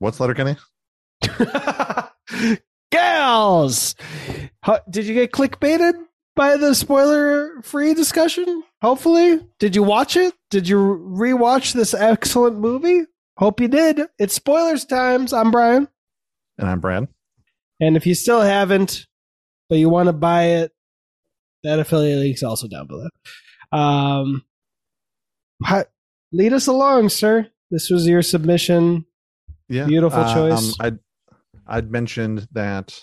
What's Letterkenny? Gals! How, did you get clickbaited by the spoiler-free discussion? Hopefully. Did you watch it? Did you rewatch this excellent movie? Hope you did. It's spoilers times. I'm Brian. And I'm Brad. And if you still haven't, but you want to buy it, that affiliate link's also down below. Lead us along, sir. This was your submission. Yeah, beautiful choice. I'd mentioned that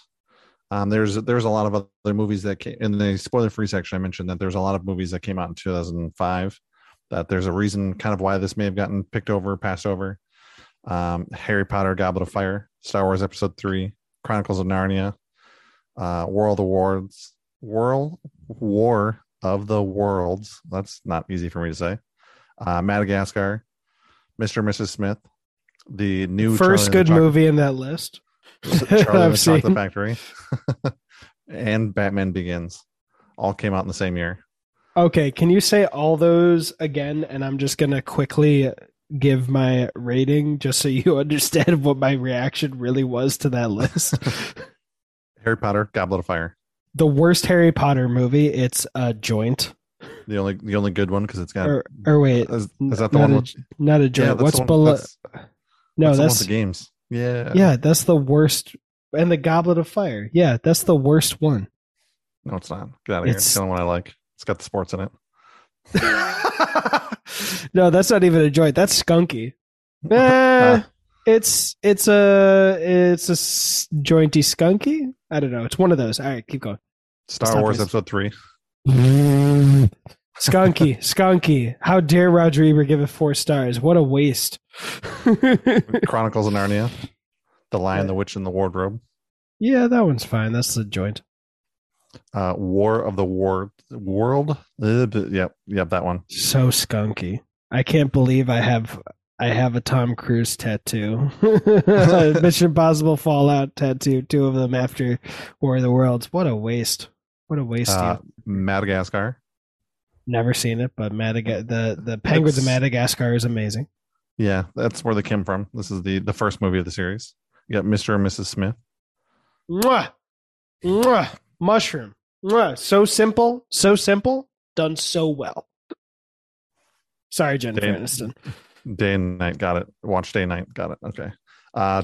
there's a lot of other movies that came in the spoiler-free section. I mentioned that there's a lot of movies that came out in 2005. That there's a reason, kind of, why this may have gotten passed over. Harry Potter, Goblet of Fire, Star Wars Episode III, Chronicles of Narnia, War of the Worlds, War of the Worlds. That's not easy for me to say. Madagascar, Mr. and Mrs. Smith, the new first good movie in that list. Charlie and the Chocolate Factory, and Batman Begins, all came out in the same year. Okay, can you say all those again? And I'm just gonna quickly give my rating just so you understand what my reaction really was to that list. Harry Potter, Goblet of Fire. The worst Harry Potter movie. It's a joint. The only good one, because it's got. Or wait, is that the one? Not a joint. Yeah, what's below? That's the games. Yeah, that's the worst. And the Goblet of Fire. Yeah, that's the worst one. No, it's not. Get out of here. It's the only one I like. It's got the sports in it. No, that's not even a joint. That's skunky. It's a jointy skunky. I don't know. It's one of those. All right, keep going. Star Wars Episode 3. Skunky. How dare Roger Ebert give it 4 stars? What a waste. Chronicles of Narnia, The Lion, the Witch and the Wardrobe. Yeah, that one's fine. That's the joint. War of the World. Yep, that one. So skunky. I can't believe I have a Tom Cruise tattoo. Mission Impossible Fallout tattoo, 2 of them after War of the Worlds. What a waste. Madagascar. Never seen it, but the Penguins of Madagascar is amazing. Yeah, that's where they came from. This is the first movie of the series. You got Mr. and Mrs. Smith. Mwah! Mwah! Mushroom. Mwah! So simple, done so well. Sorry, Jennifer Aniston. Day and Night, got it. Watch Day and Night, got it. Okay.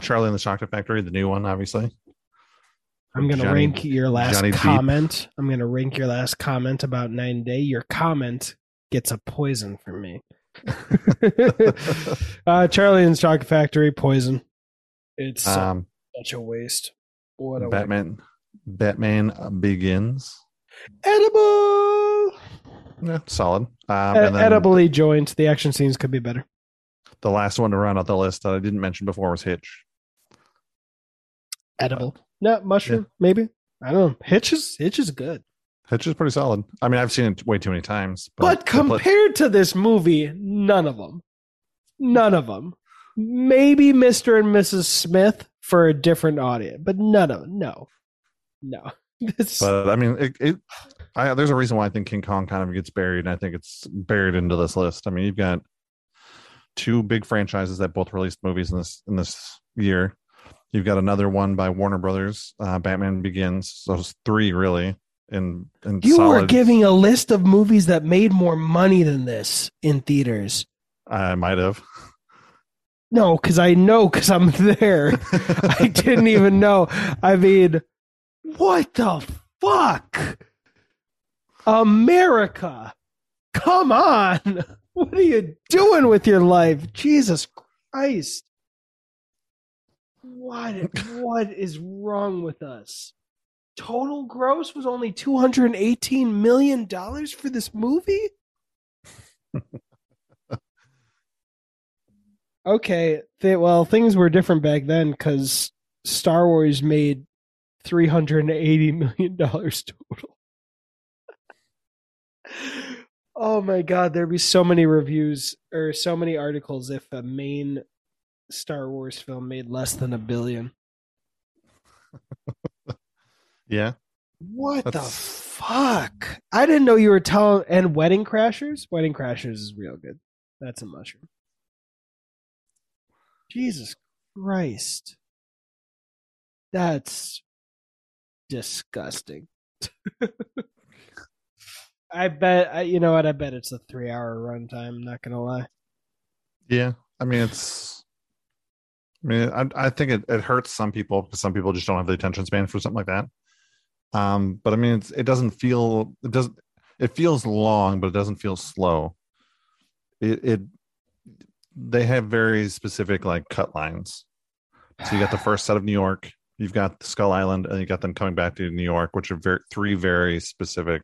Charlie and the Chocolate Factory, the new one, obviously. I'm going to rank your last comment. I'm going to rank your last comment about 9 Day. Your comment gets a poison from me. Charlie and the Chocolate Factory, poison. It's such a waste. What a Batman. Batman Begins. Edible. Yeah, solid. Edibly joined. The action scenes could be better. The last one to round out the list that I didn't mention before was Hitch. Edible. No, mushroom, maybe. I don't know. Hitch is good. Hitch is pretty solid. I mean, I've seen it way too many times. But compared to this movie, none of them. Maybe Mr. and Mrs. Smith for a different audience, but no. But I mean, there's a reason why I think King Kong kind of gets buried, and I think it's buried into this list. I mean, you've got 2 big franchises that both released movies in this year. You've got another one by Warner Brothers, Batman Begins. So it's 3, really. And you were giving a list of movies that made more money than this in theaters. I might have. No, because I know, because I'm there. I didn't even know. I mean, what the fuck? America, come on. What are you doing with your life? Jesus Christ. What is wrong with us? Total gross was only $218 million for this movie? Okay, well, things were different back then because Star Wars made $380 million total. Oh my God, there'd be so many reviews or so many articles if a main Star Wars film made less than $1 billion. Yeah. What the fuck? I didn't know you were telling. And Wedding Crashers? Wedding Crashers is real good. That's a mushroom. Jesus Christ. That's disgusting. I bet it's a 3-hour runtime. I'm not going to lie. Yeah. I think it hurts some people because some people just don't have the attention span for something like that. But I mean, it feels long, but it doesn't feel slow. They have very specific like cut lines. So you got the first set of New York, you've got Skull Island, and you got them coming back to New York, which are three very specific,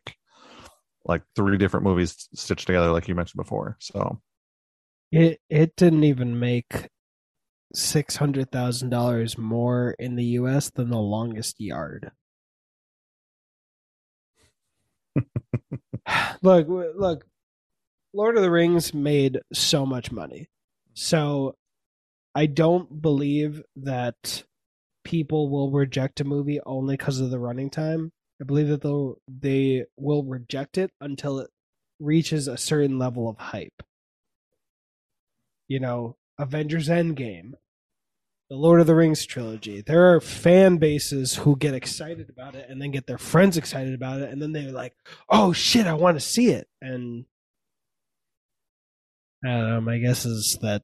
like three different movies stitched together, like you mentioned before. So it didn't even make $600,000 more in the U.S. than The Longest Yard. Look, Lord of the Rings made so much money. So I don't believe that people will reject a movie only because of the running time. I believe that they will reject it until it reaches a certain level of hype. You know, Avengers Endgame, the Lord of the Rings trilogy. There are fan bases who get excited about it and then get their friends excited about it. And then they're like, oh shit, I want to see it. And I don't know, my guess is that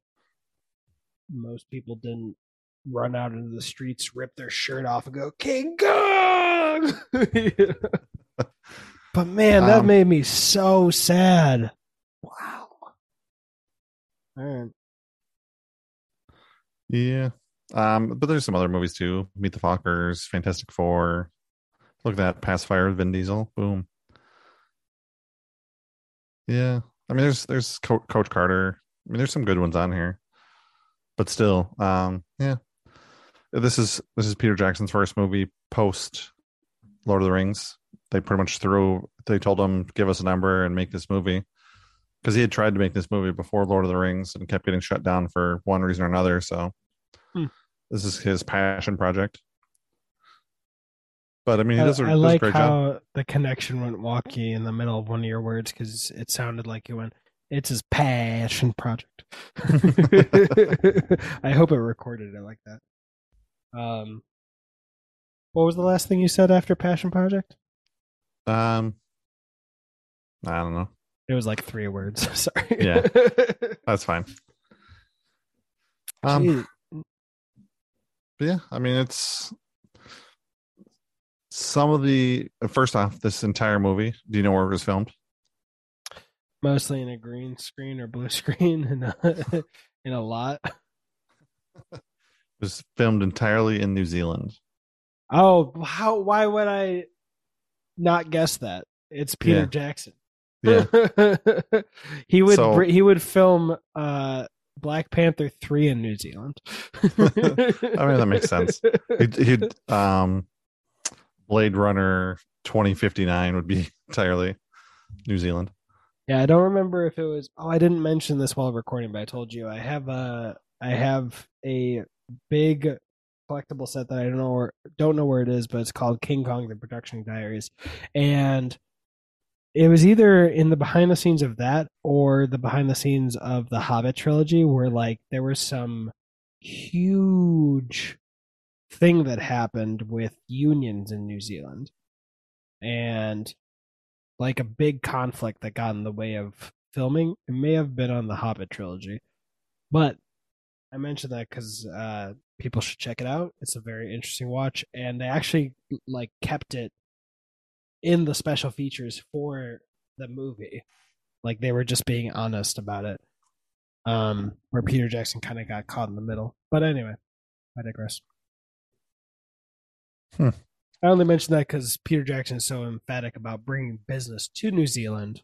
most people didn't run out into the streets, rip their shirt off and go, King Kong! Yeah. But man, that made me so sad. Wow. All right. Yeah. But there's some other movies too. Meet the Fockers, Fantastic Four. Look at that, Pacifier, Vin Diesel. Boom. Yeah. I mean, there's Coach Carter. I mean, there's some good ones on here. But still, yeah. This is Peter Jackson's first movie post Lord of the Rings. They pretty much they told him, give us a number and make this movie. Because he had tried to make this movie before Lord of the Rings and kept getting shut down for one reason or another. So This is his passion project. But I mean, he does a great job. I like how the connection went wonky in the middle of one of your words because it sounded like you went, it's his passion project. I hope it recorded it like that. What was the last thing you said after passion project? I don't know. It was like 3 words. Sorry. Yeah, that's fine. But yeah, I mean, it's some of the. First off, this entire movie. Do you know where it was filmed? Mostly in a green screen or blue screen, and in a lot. It was filmed entirely in New Zealand. Oh, how? Why would I not guess that? It's Peter Jackson. Yeah. he would film Black Panther 3 in New Zealand. I mean, that makes sense. He'd Blade Runner 2059 would be entirely New Zealand. Yeah, I don't remember if it was. Oh, I didn't mention this while recording, but I told you I have a big collectible set that I don't know where it is, but it's called King Kong: The Production Diaries, and it was either in the behind the scenes of that or the behind the scenes of the Hobbit trilogy where like there was some huge thing that happened with unions in New Zealand and like a big conflict that got in the way of filming. It may have been on the Hobbit trilogy, but I mentioned that because people should check it out. It's a very interesting watch, and they actually like kept it in the special features for the movie. Like they were just being honest about it. Where Peter Jackson kind of got caught in the middle. But anyway, I digress. I only mentioned that because Peter Jackson is so emphatic about bringing business to New Zealand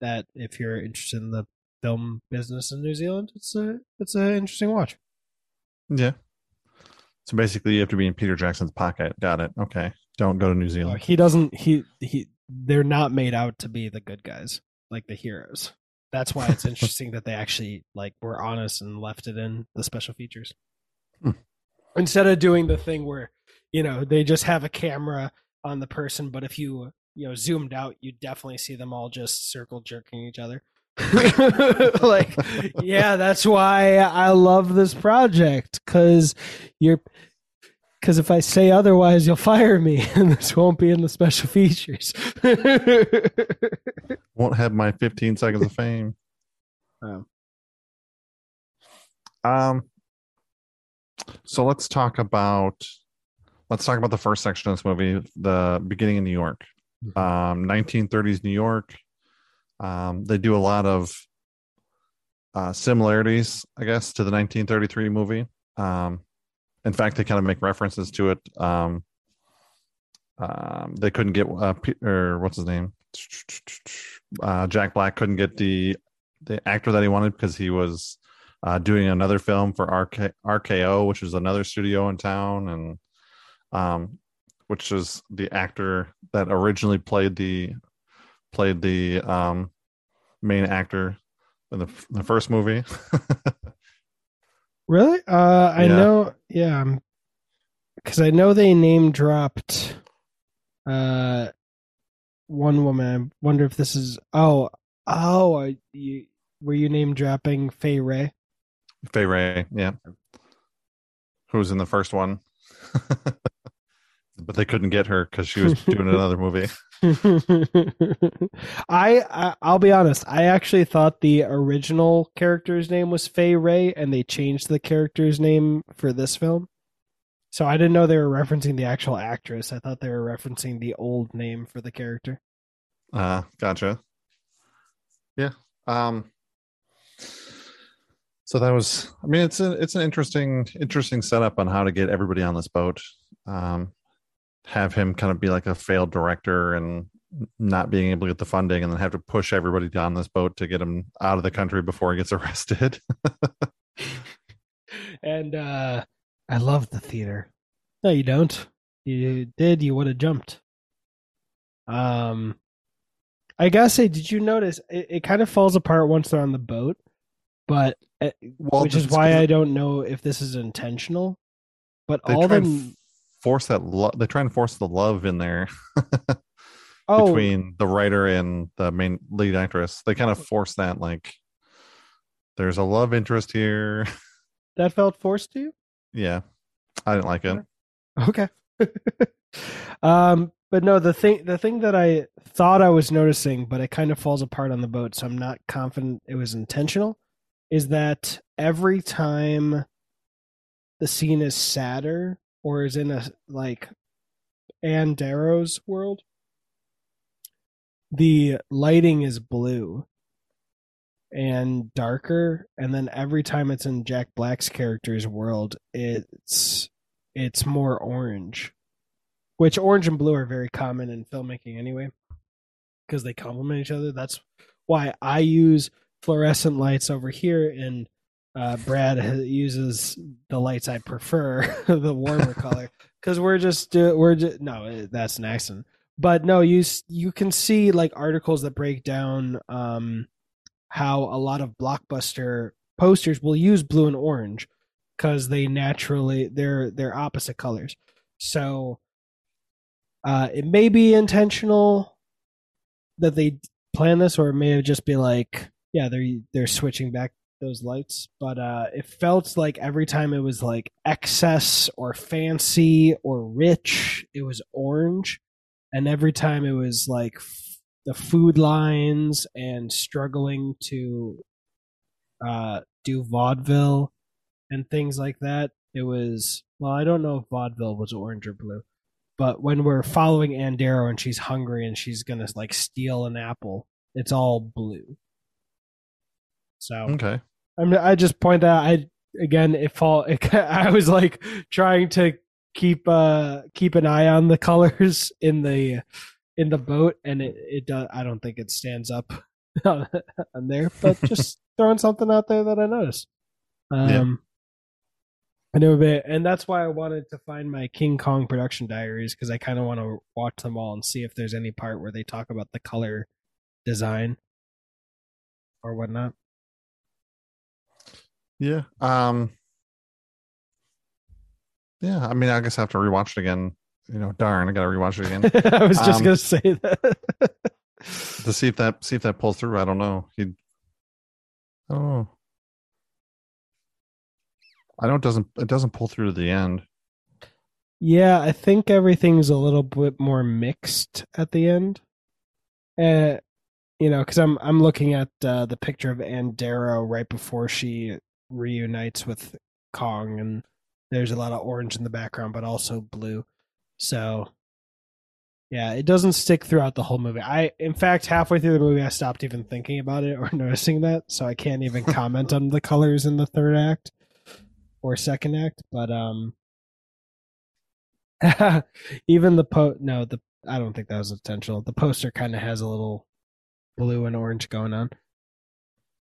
that if you're interested in the film business in New Zealand, it's a interesting watch. Yeah. So basically you have to be in Peter Jackson's pocket. Got it. Okay. Don't go to New Zealand. He doesn't. They're not made out to be the good guys, like the heroes. That's why it's interesting that they actually like were honest and left it in the special features instead of doing the thing where you know they just have a camera on the person, but if you zoomed out, you definitely see them all just circle jerking each other. Like, yeah, that's why I love this project, because if I say otherwise, you'll fire me, and this won't be in the special features. Won't have my 15 seconds of fame. So let's talk about the first section of this movie, the beginning in New York, 1930s New York. They do a lot of similarities, I guess, to the 1933 movie. In fact, they kind of make references to it. They couldn't get Peter, what's his name? Jack Black couldn't get the actor that he wanted because he was doing another film for RKO, which is another studio in town, and which is the actor that originally played the main actor in the first movie. Really? I know. Yeah. Because I know they name dropped one woman. I wonder if this is... were you name dropping Fay Wray? Fay Wray, yeah. Who's in the first one. But they couldn't get her because she was doing another movie. I'll be honest. I actually thought the original character's name was Fay Wray, and they changed the character's name for this film. So I didn't know they were referencing the actual actress. I thought they were referencing the old name for the character. Gotcha. Yeah. So that was, I mean, it's an interesting setup on how to get everybody on this boat. Have him kind of be like a failed director and not being able to get the funding, and then have to push everybody down this boat to get him out of the country before he gets arrested. And I love the theater. No, you don't. You did. You would have jumped. I gotta say, did you notice it kind of falls apart once they're on the boat? But which is why I don't know if this is intentional. But all them force that love. They try and force the love in there between the writer and the main lead actress. They kind of force that, like, there's a love interest here. That felt forced to you? Yeah, I didn't like it. Okay. But no, the thing that I thought I was noticing, but it kind of falls apart on the boat, so I'm not confident it was intentional, is that every time the scene is sadder or is in a, like, Ann Darrow's world, the lighting is blue and darker, and then every time it's in Jack Black's character's world, it's more orange, which orange and blue are very common in filmmaking anyway, because they complement each other. That's why I use fluorescent lights over here, and Brad uses the lights I prefer, the warmer color, because we're just no, that's an accident. But no, you can see, like, articles that break down how a lot of blockbuster posters will use blue and orange because they naturally they're opposite colors. So it may be intentional that they plan this, or it may have just been like, yeah, they're switching back those lights, but it felt like every time it was like excess or fancy or rich, it was orange, and every time it was like the food lines and struggling to do vaudeville and things like that, it was, well, I don't know if vaudeville was orange or blue, but when we're following Ann Darrow and she's hungry and she's gonna, like, steal an apple, it's all blue. So okay, I just point that I was like trying to keep an eye on the colors in the boat, and it does. I don't think it stands up on there, but just throwing something out there that I noticed. And that's why I wanted to find my King Kong production diaries, because I kind of want to watch them all and see if there's any part where they talk about the color design or whatnot. Yeah. Yeah. I mean, I guess I have to rewatch it again. You know, darn, I gotta rewatch it again. I was just gonna say that. To see if that pulls through. I don't know. He Oh. I know it doesn't pull through to the end. Yeah, I think everything's a little bit more mixed at the end. You know, because I'm looking at the picture of Ann Darrow right before she reunites with Kong, and there's a lot of orange in the background, but also blue. So, yeah, it doesn't stick throughout the whole movie. In fact, halfway through the movie, I stopped even thinking about it or noticing that, so I can't even comment on the colors in the third act or second act. But even I don't think that was intentional. The poster kind of has a little blue and orange going on,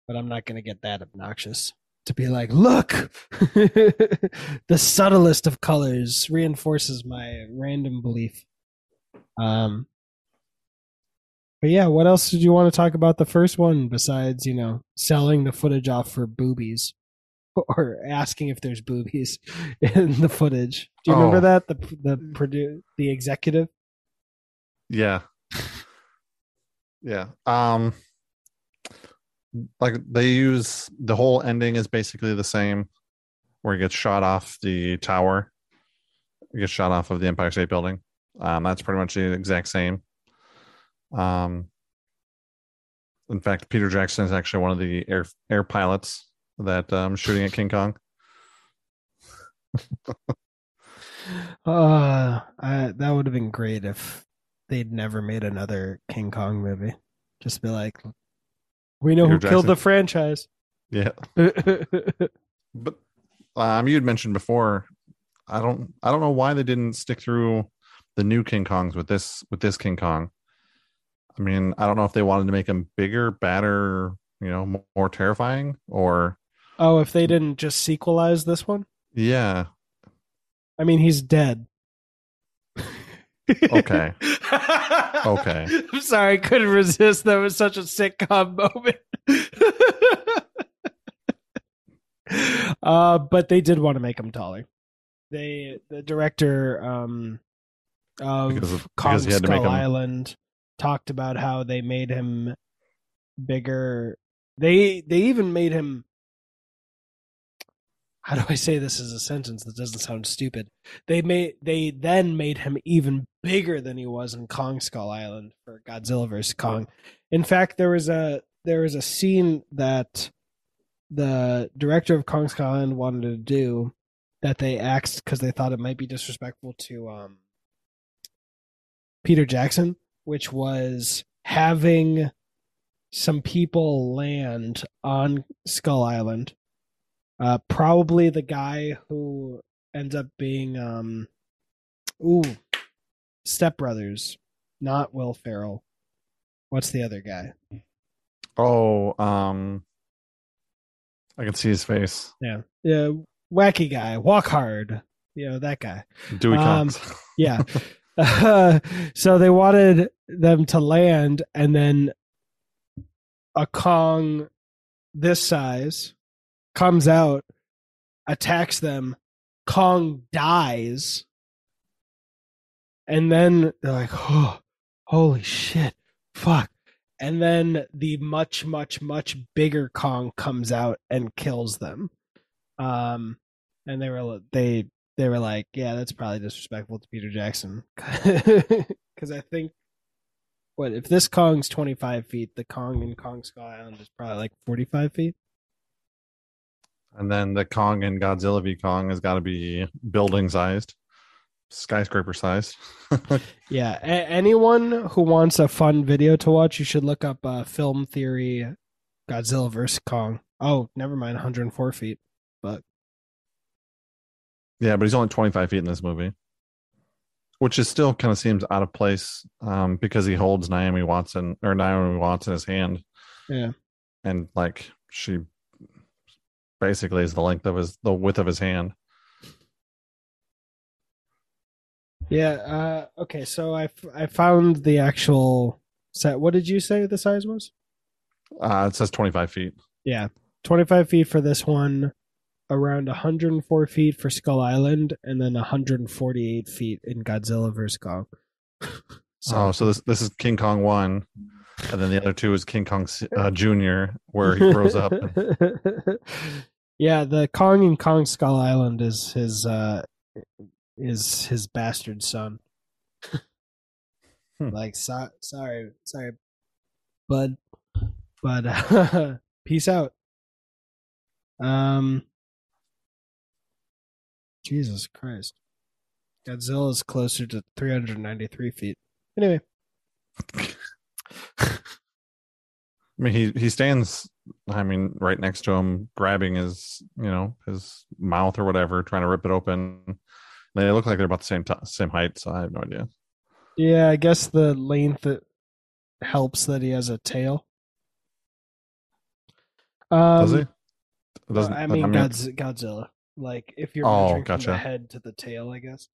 but I'm not going to get that obnoxious to be like, look, the subtlest of colors reinforces my random belief. But yeah, what else did you want to talk about the first one besides, you know, selling the footage off for boobies or asking if there's boobies in the footage? Do you remember that? The executive? Yeah. Yeah. Like they use the whole ending is basically the same, where he gets shot off the tower. He gets shot off of the Empire State Building. That's pretty much the exact same. In fact, Peter Jackson is actually one of the air pilots that shooting at King Kong. That would have been great if they'd never made another King Kong movie. Just be like, we know Peter who Jackson killed the franchise. Yeah. But you'd mentioned before, I don't know why they didn't stick through the new King Kongs with this King Kong. I mean, I don't know if they wanted to make him bigger, badder, you know, more terrifying, or if they didn't just sequelize this one? Yeah. I mean, he's dead. Okay. Okay. I'm sorry, I couldn't resist. That was such a sitcom moment. But they did want to make him taller. The director of Kong: Skull Island talked about how they made him bigger. They even made him. How do I say this as a sentence that doesn't sound stupid? They then made him even bigger than he was in Kong: Skull Island for Godzilla vs. Kong. In fact, there was a scene that the director of Kong: Skull Island wanted to do that they axed because they thought it might be disrespectful to Peter Jackson, which was having some people land on Skull Island. Probably the guy who ends up being Step Brothers, not Will Ferrell. What's the other guy? I can see his face. Yeah, wacky guy, walk hard. You know, that guy. Dewey Cox. Yeah. So they wanted them to land, and then a Kong this size comes out, attacks them, Kong dies, and then they're like, oh, holy shit, fuck. And then the much, much, much bigger Kong comes out and kills them. And they were like, yeah, that's probably disrespectful to Peter Jackson. Because I think, if this Kong's 25 feet, the Kong in Kong: Skull Island is probably like 45 feet. And then the Kong in Godzilla v. Kong has got to be building-sized, skyscraper-sized. Yeah, anyone who wants a fun video to watch, you should look up Film Theory Godzilla vs. Kong. Oh, never mind, 104 feet. But yeah, but he's only 25 feet in this movie, which is still kind of seems out of place because he holds Naomi Watts in his hand. Yeah, and like she basically is the length of the width of his hand. Yeah. Okay. So I found the actual set. What did you say the size was? It says 25 feet. Yeah. 25 feet for this one, around 104 feet for Skull Island, and then 148 feet in Godzilla vs. Kong. So this is King Kong 1. And then the other two is King Kong Jr., where he grows up. Yeah, the Kong in Kong Skull Island is his bastard son. Like, sorry, bud, but peace out. Jesus Christ, Godzilla's closer to 393 feet. Anyway. I mean, he stands. I mean, right next to him, grabbing his, you know, his mouth or whatever, trying to rip it open. They look like they're about the same height, so I have no idea. Yeah, I guess the length helps that he has a tail. Does he? Doesn't. I mean, Godzilla. Like, if you're measuring from the head to the tail, I guess.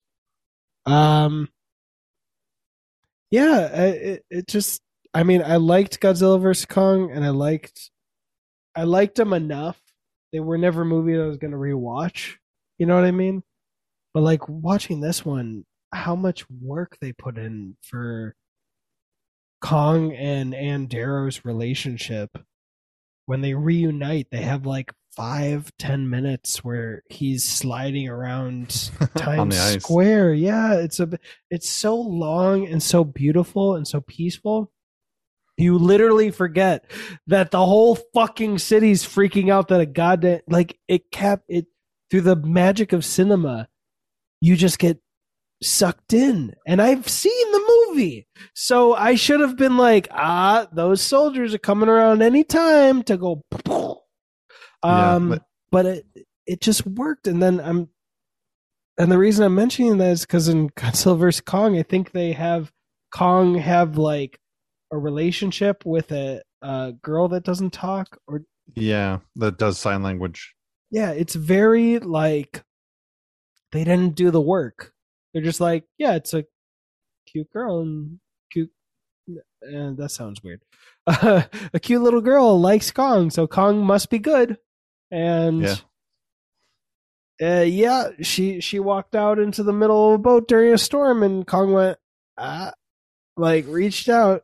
Yeah, it just. I mean, I liked Godzilla vs. Kong, and I liked them enough. They were never a movie that I was going to rewatch. You know what I mean? But like watching this one, how much work they put in for Kong and Ann Darrow's relationship. When they reunite, they have like 5-10 minutes where he's sliding around Times Square. Yeah, it's so long and so beautiful and so peaceful. You literally forget that the whole fucking city's freaking out that a goddamn, like, it kept it through the magic of cinema. You just get sucked in. And I've seen the movie, so I should have been like, those soldiers are coming around any time to go. But it just worked. And then the reason I'm mentioning that is because in Godzilla vs. Kong, I think they have Kong have like a relationship with a girl that doesn't talk, or that does sign language. Yeah, it's very like they didn't do the work. They're just like, yeah, it's a cute girl and that sounds weird. A cute little girl likes Kong, so Kong must be good. And she walked out into the middle of a boat during a storm, and Kong went, reached out.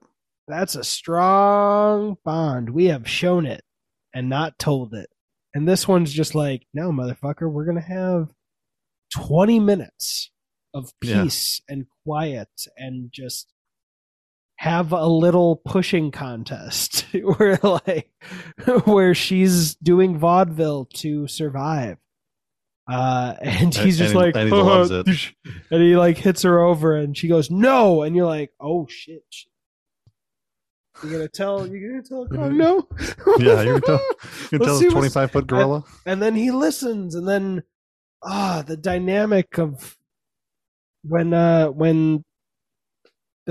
That's a strong bond. We have shown it and not told it. And this one's just like, no, motherfucker, we're going to have 20 minutes of peace and quiet and just have a little pushing contest where she's doing vaudeville to survive. And he's just and he loves it. And he like hits her over and she goes, no. And you're like, oh shit. You're gonna tell Kong no? Yeah, you can tell a 25-foot gorilla. And then he listens, and then the dynamic of when the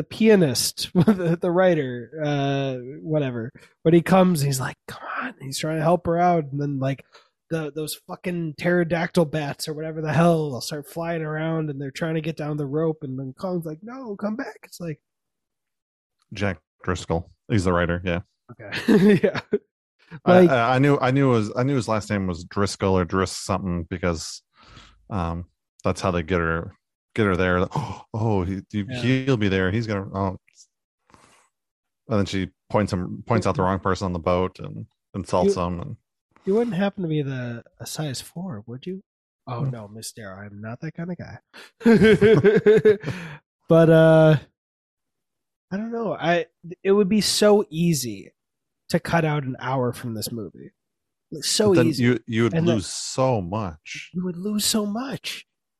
pianist, the writer, whatever, when he comes, he's like, come on, he's trying to help her out, and then like those fucking pterodactyl bats or whatever the hell will start flying around, and they're trying to get down the rope, and then Kong's like, no, come back. It's like Jack Driscoll. He's the writer. Yeah. Okay. Yeah. Like, I knew his last name was Driscoll or Driss something, because that's how they get her there. Like, he'll be there. He's gonna. Oh. And then she points out the wrong person on the boat and insults him. And you wouldn't happen to be a size 4, would you? Oh no, Miss Darrow, I'm not that kind of guy. But I don't know. It would be so easy to cut out an hour from this movie. So easy. You would lose so much.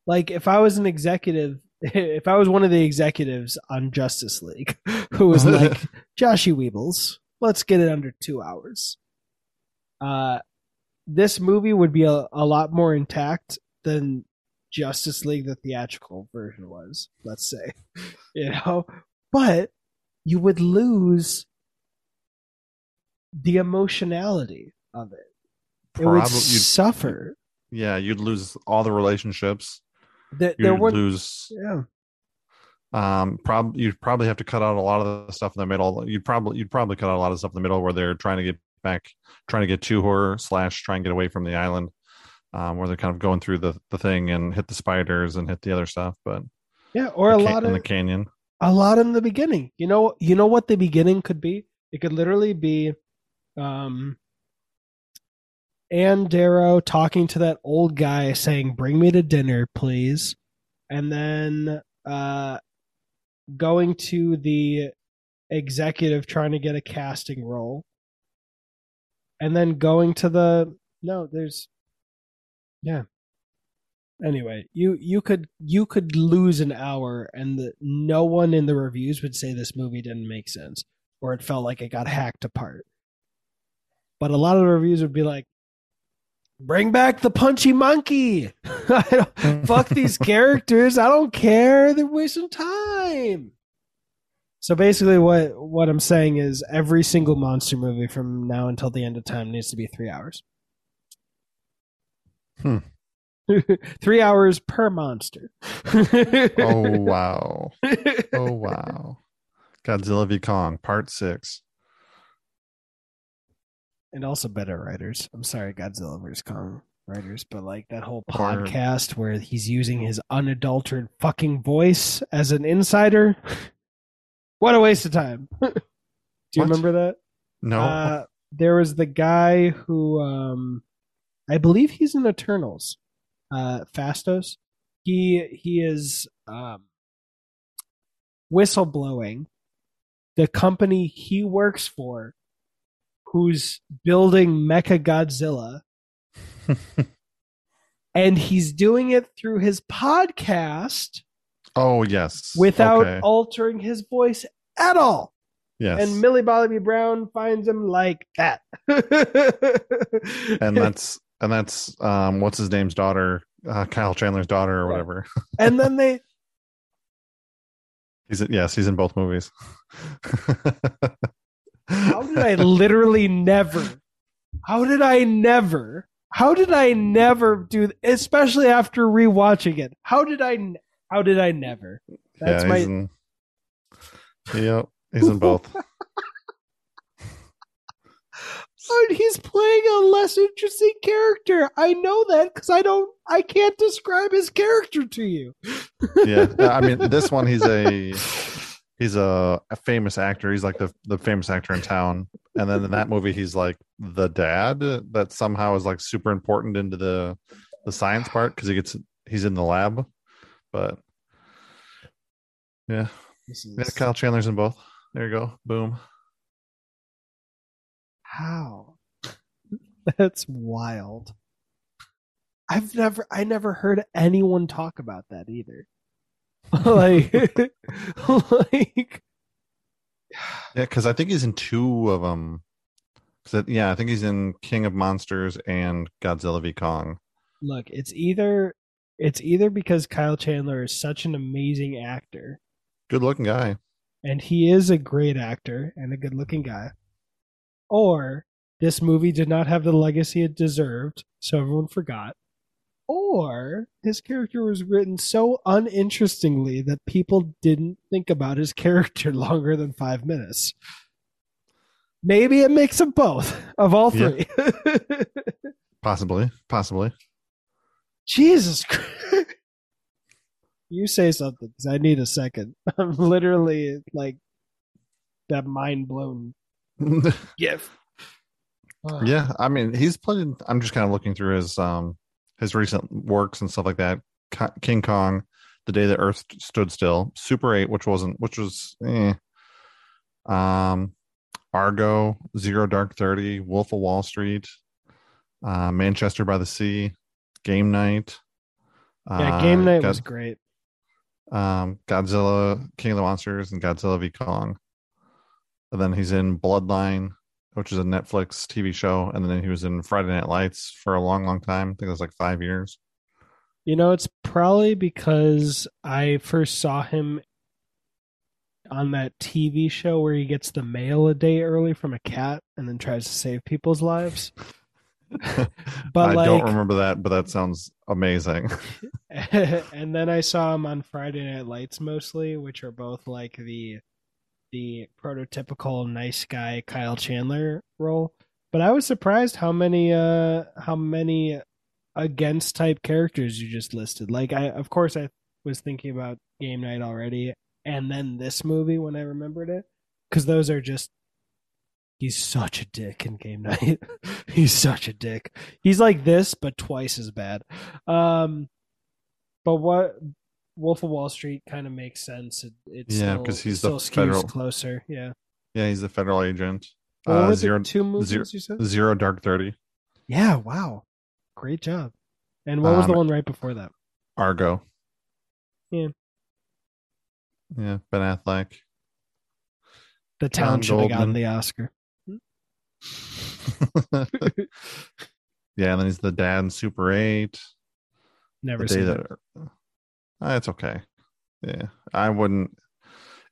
Like, if I was an executive, if I was one of the executives on Justice League, who was like, Joshy Weebles, let's get it under 2 hours. This movie would be a lot more intact than Justice League, the theatrical version was, let's say. You know? But you would lose the emotionality of it. It would suffer. Yeah, you'd lose all the relationships. You'd lose. Yeah. You'd probably have to cut out a lot of the stuff in the middle. You'd probably cut out a lot of stuff in the middle where they're trying to get to her, / trying to get away from the island, where they're kind of going through the thing and hit the spiders and hit the other stuff. But yeah, or a lot in the canyon. A lot in the beginning. You know what the beginning could be? It could literally be Ann Darrow talking to that old guy saying, "Bring me to dinner, please." And then going to the executive trying to get a casting role. And then going to the... No, there's... Yeah. Anyway, you could lose an hour and no one in the reviews would say this movie didn't make sense or it felt like it got hacked apart. But a lot of the reviews would be like, "Bring back the punchy monkey." Fuck these characters. I don't care. They're wasting time. So basically what I'm saying is every single monster movie from now until the end of time needs to be 3 hours. 3 hours per monster. Oh, wow. Oh, wow. Godzilla v. Kong, part 6. And also better writers. I'm sorry, Godzilla vs. Kong writers, but like that whole podcast where he's using his unadulterated fucking voice as an insider. What a waste of time. Do you remember that? No. There was the guy who, I believe he's in Eternals. Fastos. He is whistleblowing the company he works for, who's building Mecha Godzilla, and he's doing it through his podcast. Oh yes, without altering his voice at all. Yes, and Millie Bobby Brown finds him like that. And that's what's his name's daughter, Kyle Chandler's daughter, or whatever. And then they, he's in both movies. How did I never do? Especially after rewatching it, how did I never? That's he's in both. He's playing a less interesting character. I know that because I can't describe his character to you. Yeah, I mean, this one he's a famous actor. He's like the famous actor in town, and then in that movie he's like the dad that somehow is like super important into the science part because he's in the lab. But yeah, Kyle Chandler's in both. There you go. Boom. How? That's wild. I never heard anyone talk about that either. Yeah, because I think he's in two of them. Yeah, I think he's in King of Monsters and Godzilla v. Kong. Look, it's either because Kyle Chandler is such an amazing actor, good-looking guy, and he is a great actor and a good-looking guy. Or this movie did not have the legacy it deserved, so everyone forgot. Or his character was written so uninterestingly that people didn't think about his character longer than 5 minutes. Maybe a mix of both, of all three. Yeah. Possibly. Jesus Christ. You say something, because I need a second. I'm literally like that mind-blown gift. Yeah, I mean, he's played. I'm just kind of looking through his recent works and stuff like that. King Kong, The Day the Earth Stood Still, Super 8, which was Argo, Zero Dark 30, Wolf of Wall Street, Manchester by the Sea, Game Night. Yeah, Game Night was great. Godzilla, King of the Monsters, and Godzilla v. Kong. And then he's in Bloodline, which is a Netflix TV show. And then he was in Friday Night Lights for a long, long time. I think it was like 5 years. You know, it's probably because I first saw him on that TV show where he gets the mail a day early from a cat and then tries to save people's lives. But I don't remember that, but that sounds amazing. And then I saw him on Friday Night Lights mostly, which are both like the prototypical nice guy Kyle Chandler role, but I was surprised how many against type characters you just listed. Like I was thinking about Game Night already, and then this movie when I remembered it, because those are just He's such a dick in Game Night. He's such a dick. He's like this, but twice as bad. But what Wolf of Wall Street kind of makes sense. It's yeah, because he's still the federal closer. Yeah. Yeah, he's the federal agent. Zero Dark 30. Yeah. Wow. Great job. And what was the one right before that? Argo. Yeah. Yeah, Ben Affleck. The town should have gotten the Oscar. Yeah, and then he's the dad in Super 8. Never seen it. It's okay. Yeah, I wouldn't.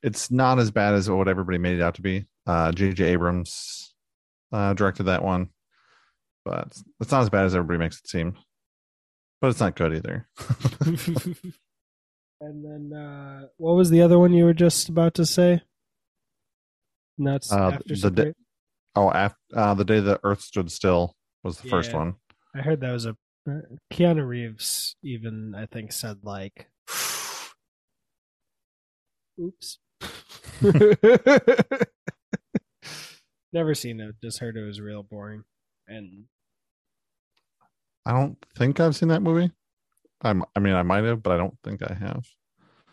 It's not as bad as what everybody made it out to be. J.J. Abrams directed that one. But it's not as bad as everybody makes it seem. But it's not good either. And then what was the other one you were just about to say? Nuts. The day the Earth stood still was the first one. I heard that was a Keanu Reeves. Even I think said like, "Oops." Never seen it. Just heard it was real boring. And I don't think I've seen that movie. I mean, I might have, but I don't think I have.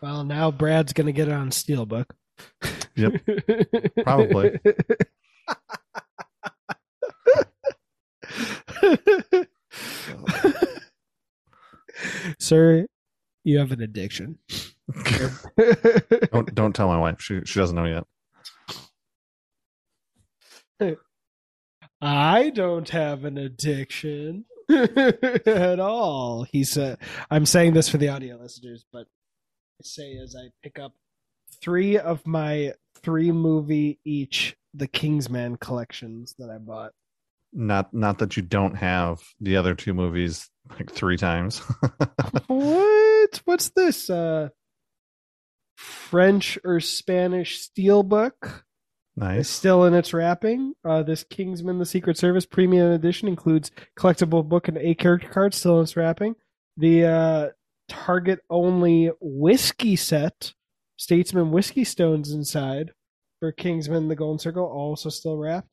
Well, now Brad's gonna get it on Steelbook. Yep, probably. Sir, you have an addiction. Don't tell my wife. She doesn't know yet. I don't have an addiction at all. He said, I'm saying this for the audio listeners, but I say as I pick up three of my three movie each the Kingsman collections that I bought. Not that you don't have the other two movies like three times. What's this French or Spanish steelbook? Nice. It's still in its wrapping. This Kingsman The Secret Service Premium Edition includes collectible book and a character card, still in its wrapping. The Target only whiskey set, Statesman Whiskey Stones inside for Kingsman The Golden Circle, also still wrapped.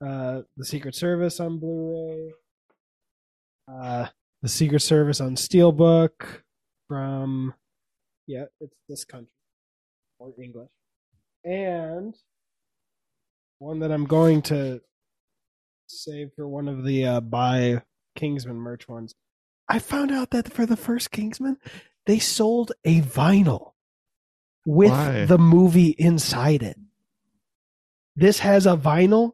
The Secret Service on Blu-ray. The Secret Service on Steelbook from, it's this country or English. And one that I'm going to save for one of the buy Kingsman merch ones. I found out that for the first Kingsman, they sold a vinyl with the movie inside it. This has a vinyl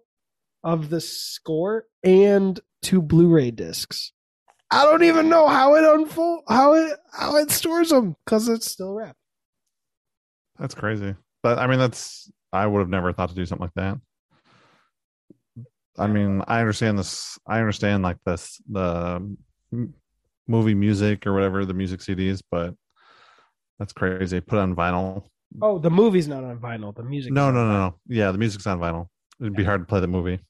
of the score and two Blu-ray discs. I don't even know how it unfolds, how it stores them, because it's still wrapped. That's crazy. But I mean, I would have never thought to do something like that. I mean, I understand this. I understand like this, the movie music or whatever, the music CDs, but that's crazy. Put on vinyl. Oh, the movie's not on vinyl. The music. No. Yeah, the music's on vinyl. It'd be hard to play the movie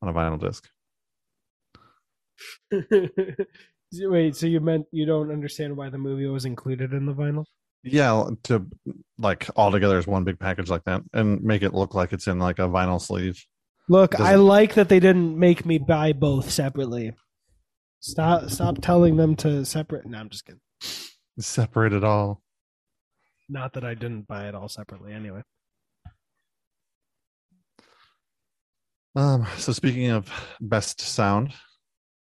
on a vinyl disc. Wait, so you meant you don't understand why the movie was included in the vinyl? Yeah, to like all together as one big package like that and make it look like it's in like a vinyl sleeve. Look, I like that they didn't make me buy both separately. Stop telling them to separate. No, I'm just kidding. Separate it all. Not that I didn't buy it all separately anyway. So speaking of best sound,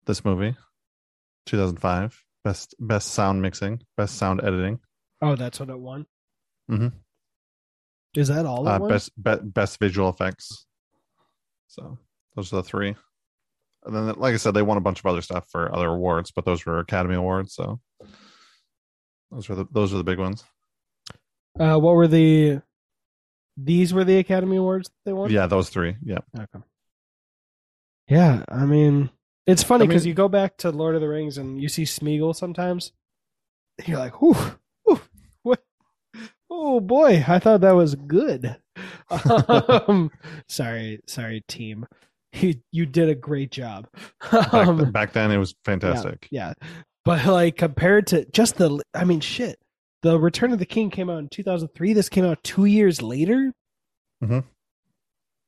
this movie, 2005, best sound mixing, best sound editing. Oh, that's what it won? Mm-hmm. Is that all it won? Best visual effects. So those are the three. And then, like I said, they won a bunch of other stuff for other awards, but those were Academy Awards. So those are the big ones. What were the? These were the Academy Awards that they won? Yeah, those three. Yeah. Okay. Yeah, I mean, it's funny because you go back to Lord of the Rings and you see Smeagol sometimes. You're like, whew, what? Oh boy, I thought that was good. Sorry, team. You did a great job. Back then, it was fantastic. Yeah. But like compared to just shit. The Return of the King came out in 2003. This came out 2 years later. Mm-hmm.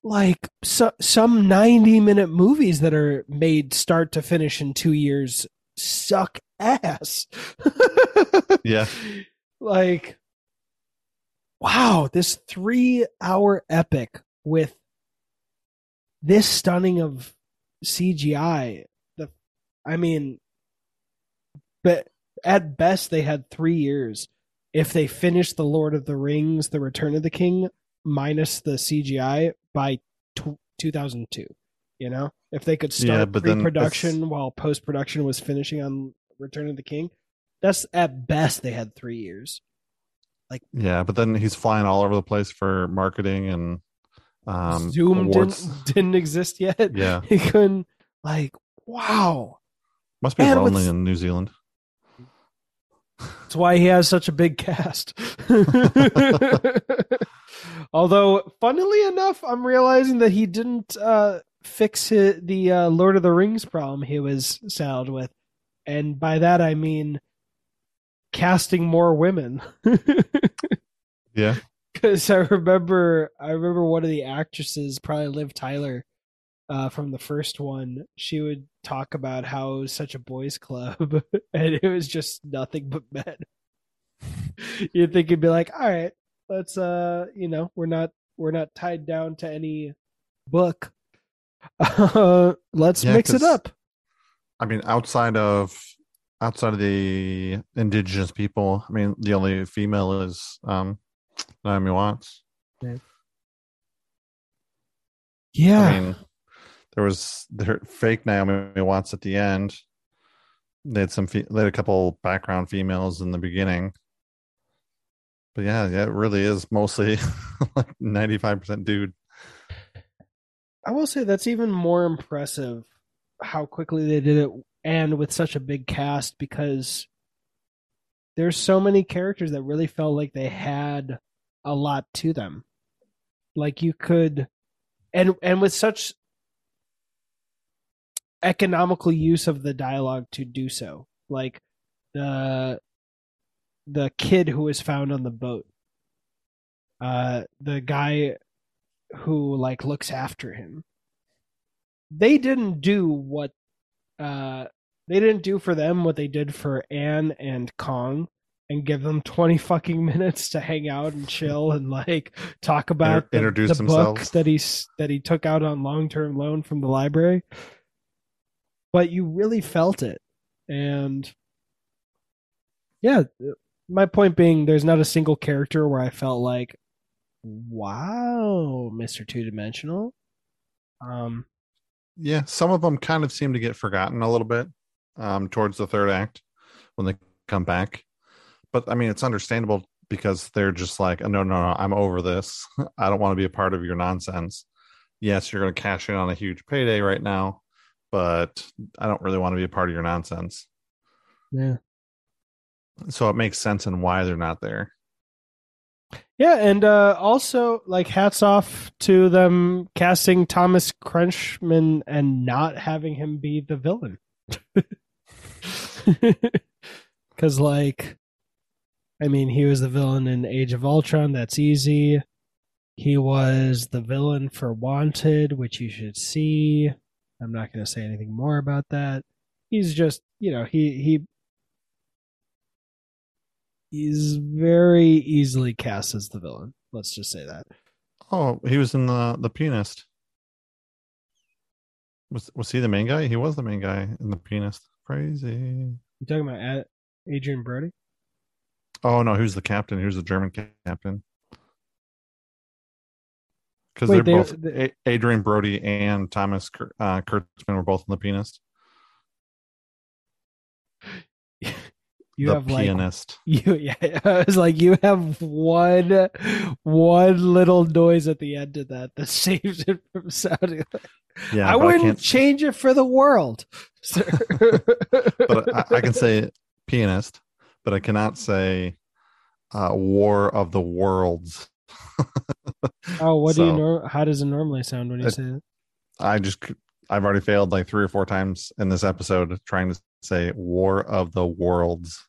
like some 90-minute movies that are made start to finish in 2 years suck ass. Yeah. Like, wow, this 3-hour epic with this stunning of CGI. But at best they had 3 years. If they finished The Lord of the Rings, The Return of the King, minus the CGI by 2002, you know, if they could start pre-production while post-production was finishing on Return of the King, that's at best they had 3 years. Like, yeah, but then he's flying all over the place for marketing and Zoom didn't exist yet. Yeah, he couldn't. Like, wow, must be lonely in New Zealand. That's why he has such a big cast. Although, funnily enough, I'm realizing that he didn't fix the Lord of the Rings problem he was saddled with. And by that, I mean casting more women. Yeah. Because I remember one of the actresses, probably Liv Tyler, from the first one, she would talk about how it was such a boys' club, and it was just nothing but men. You'd think it'd be like, all right, let's we're not tied down to any book. Let's mix it up. I mean, outside of the indigenous people, I mean, the only female is Naomi Watts. Okay. Yeah. I mean, there was the fake Naomi Watts at the end. They had a couple background females in the beginning. But yeah, it really is mostly like 95% dude. I will say that's even more impressive how quickly they did it and with such a big cast, because there's so many characters that really felt like they had a lot to them. Like, you could, and with such economical use of the dialogue to do so. Like the kid who was found on the boat, the guy who like looks after him. They didn't do for them what they did for Anne and Kong, and give them 20 fucking minutes to hang out and chill and like talk about introduce the book that he took out on long-term loan from the library. But you really felt it. And yeah, my point being, there's not a single character where I felt like, wow, Mr. Two-Dimensional. Yeah, some of them kind of seem to get forgotten a little bit towards the third act when they come back. But I mean, it's understandable because they're just like, oh, no, I'm over this. I don't want to be a part of your nonsense. Yes, you're going to cash in on a huge payday right now, but I don't really want to be a part of your nonsense. Yeah. So it makes sense in why they're not there. Yeah, and also, like, hats off to them casting Thomas Crunchman and not having him be the villain. Because, like, I mean, he was the villain in Age of Ultron. That's easy. He was the villain for Wanted, which you should see. I'm not going to say anything more about that. He's just, you know, he's very easily cast as the villain. Let's just say that. Oh, he was in the Pianist. Was he the main guy? He was the main guy in the Pianist. Crazy. You talking about Adrian Brody? Oh no, who's the captain? Who's the German captain? Because they're both Adrian Brody and Thomas Kurtzman were both in The Pianist. You the have Pianist. Like, yeah. I was like, you have one little noise at the end of that saves it from sounding like. Yeah, I wouldn't change it for the world, sir. But I can say Pianist, but I cannot say War of the Worlds. Oh, what do you know? How does it normally sound when you say it? I've already failed like 3 or 4 times in this episode trying to say War of the Worlds.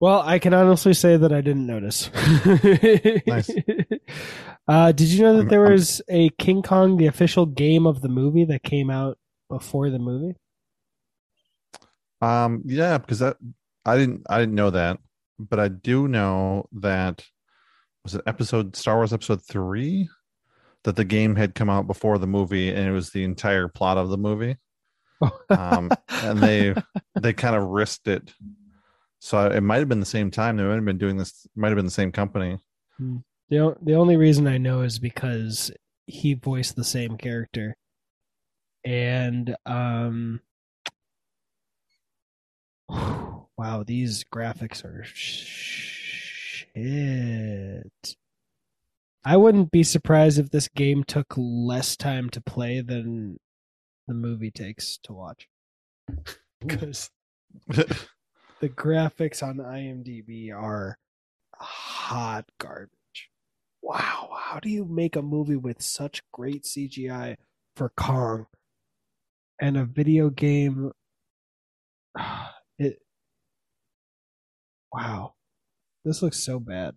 Well, I can honestly say that I didn't notice. Nice. Did you know that there was a King Kong, the official game of the movie, that came out before the movie? Yeah, because that I didn't know that, but I do know that was it Star Wars Episode III, that the game had come out before the movie, and it was the entire plot of the movie. And they kind of risked it, so it might have been the same time. They might have been doing this. Might have been the same company. The only reason I know is because he voiced the same character, and wow, these graphics are shit. I wouldn't be surprised if this game took less time to play than the movie takes to watch, because the graphics on IMDb are hot garbage. Wow, how do you make a movie with such great CGI for Kong and a video game? Wow, this looks so bad.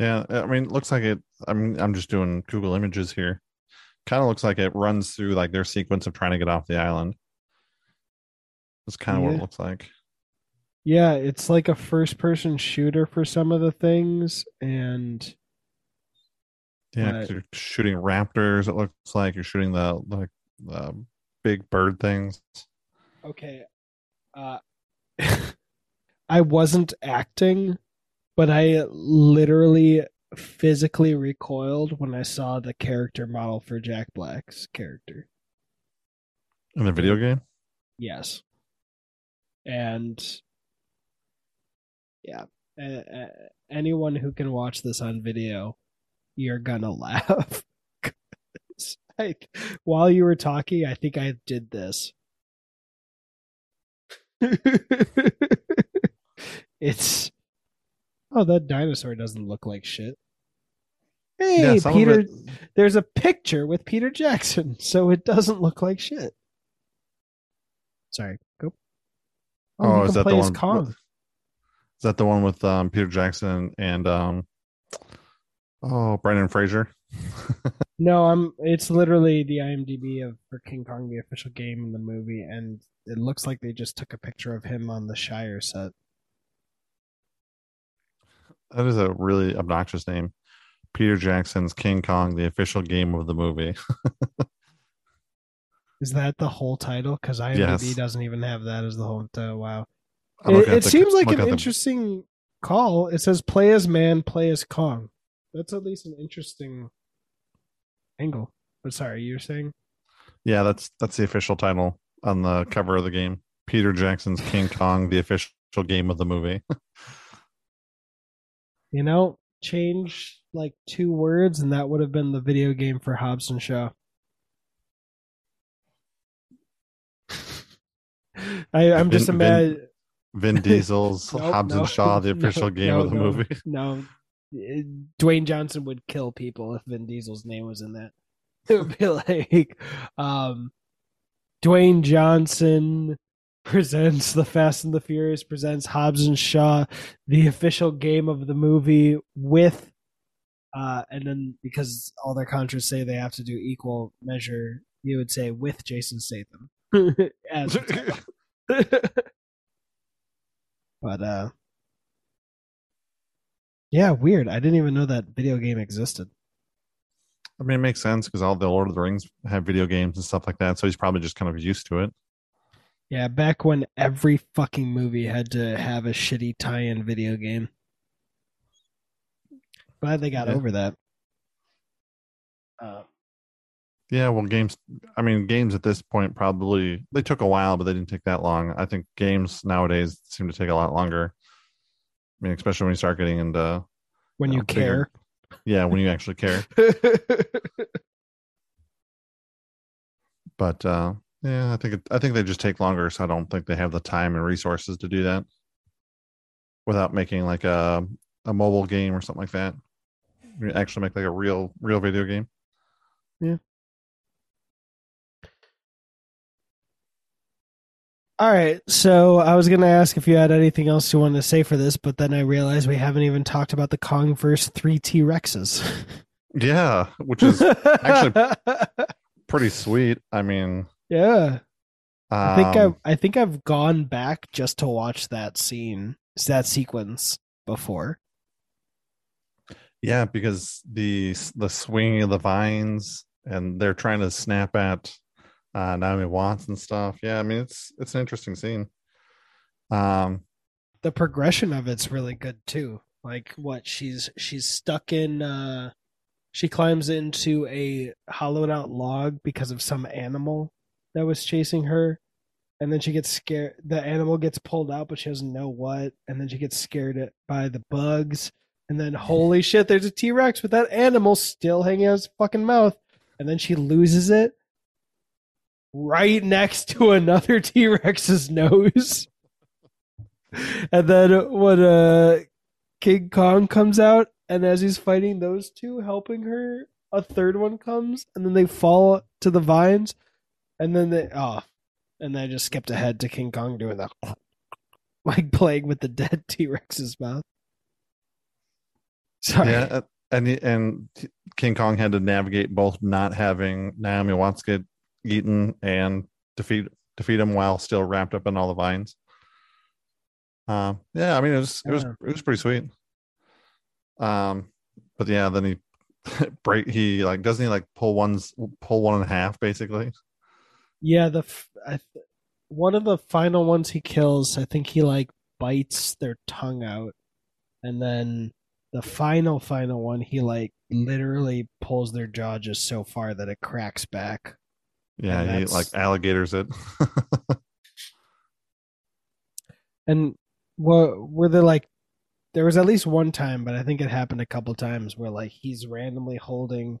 Yeah, I mean, it looks like it. I'm just doing Google Images here. Kind of looks like it runs through like their sequence of trying to get off the island. That's kind of what it looks like. Yeah, it's like a first-person shooter for some of the things, and yeah, you're shooting raptors. It looks like you're shooting the big bird things. Okay, I wasn't acting, but I literally physically recoiled when I saw the character model for Jack Black's character in the video game. Yes, and. Yeah, anyone who can watch this on video, you're gonna laugh. While you were talking, I think I did this. Oh, that dinosaur doesn't look like shit. Hey, yeah, Peter, there's a picture with Peter Jackson, so it doesn't look like shit. Sorry, go. Oh, is that the one? Kong. Is that the one with Peter Jackson and Brendan Fraser? No, it's literally the IMDb for King Kong, the official game in the movie, and it looks like they just took a picture of him on the Shire set. That is a really obnoxious name. Peter Jackson's King Kong, the official game of the movie. Is that the whole title? Because IMDb doesn't even have that as the whole title. Wow. It seems like an interesting call. It says play as man, play as Kong. That's at least an interesting angle. But sorry, you were saying? Yeah, that's the official title on the cover of the game. Peter Jackson's King Kong, the official game of the movie. You know, change like 2 words and that would have been the video game for Hobbs and Shaw. I'm just imagining... Vin Diesel's Hobbs and Shaw, the official game of the movie. No, Dwayne Johnson would kill people if Vin Diesel's name was in that. It would be like Dwayne Johnson presents The Fast and the Furious presents Hobbs and Shaw, the official game of the movie with, and then because all their contracts say they have to do equal measure, you would say with Jason Statham. As But, yeah, weird. I didn't even know that video game existed. I mean, it makes sense because all the Lord of the Rings have video games and stuff like that, so he's probably just kind of used to it. Yeah, back when every fucking movie had to have a shitty tie-in video game. Glad they got over that. Yeah, well, games at this point probably, they took a while, but they didn't take that long. I think games nowadays seem to take a lot longer. I mean, especially when you start getting into... When you care. Yeah, when you actually care. But, yeah, I think they just take longer, so I don't think they have the time and resources to do that without making like a mobile game or something like that. You actually make like a real video game. Yeah. All right, so I was going to ask if you had anything else you wanted to say for this, but then I realized we haven't even talked about the Kong versus 3 T-Rexes. Yeah, which is actually pretty sweet. I mean, yeah, I think I've gone back just to watch that sequence before. Yeah, because the swinging of the vines and they're trying to snap at Naomi Watts and stuff. Yeah, I mean it's an interesting scene. The progression of it's really good too. Like what she's stuck in. She climbs into a hollowed out log because of some animal that was chasing her, and then she gets scared. The animal gets pulled out, but she doesn't know what, and then she gets scared by the bugs. And then holy shit, there's a T-Rex with that animal still hanging out his fucking mouth. And then she loses it right next to another T-Rex's nose. And then when King Kong comes out, and as he's fighting those two, helping her, a third one comes, and then they fall to the vines, and then I just skipped ahead to King Kong doing that, like playing with the dead T-Rex's mouth. Sorry. Yeah, and King Kong had to navigate both not having Naomi Watts get eaten and defeat him while still wrapped up in all the vines. Yeah, I mean it was pretty sweet. But yeah, then he doesn't he pull one in half basically. Yeah, one of the final ones he kills, I think he bites their tongue out, and then the final one he literally pulls their jaw just so far that it cracks back. Yeah, and he alligators it. And were there there was at least one time, but I think it happened a couple times where he's holding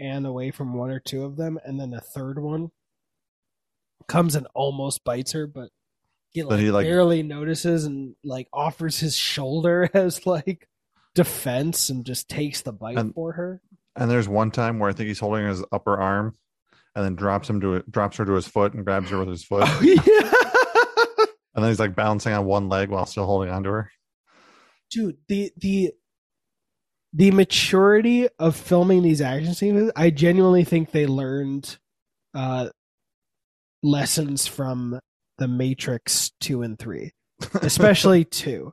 Anne away from one or two of them, and then a third one comes and almost bites her, but he barely notices and offers his shoulder as defense and just takes the bite for her. And there's one time where I think he's holding his upper arm and then drops her to his foot and grabs her with his foot. Oh, yeah. And then he's balancing on one leg while still holding onto her. Dude, the maturity of filming these action scenes, I genuinely think they learned lessons from The Matrix 2 and 3, especially 2.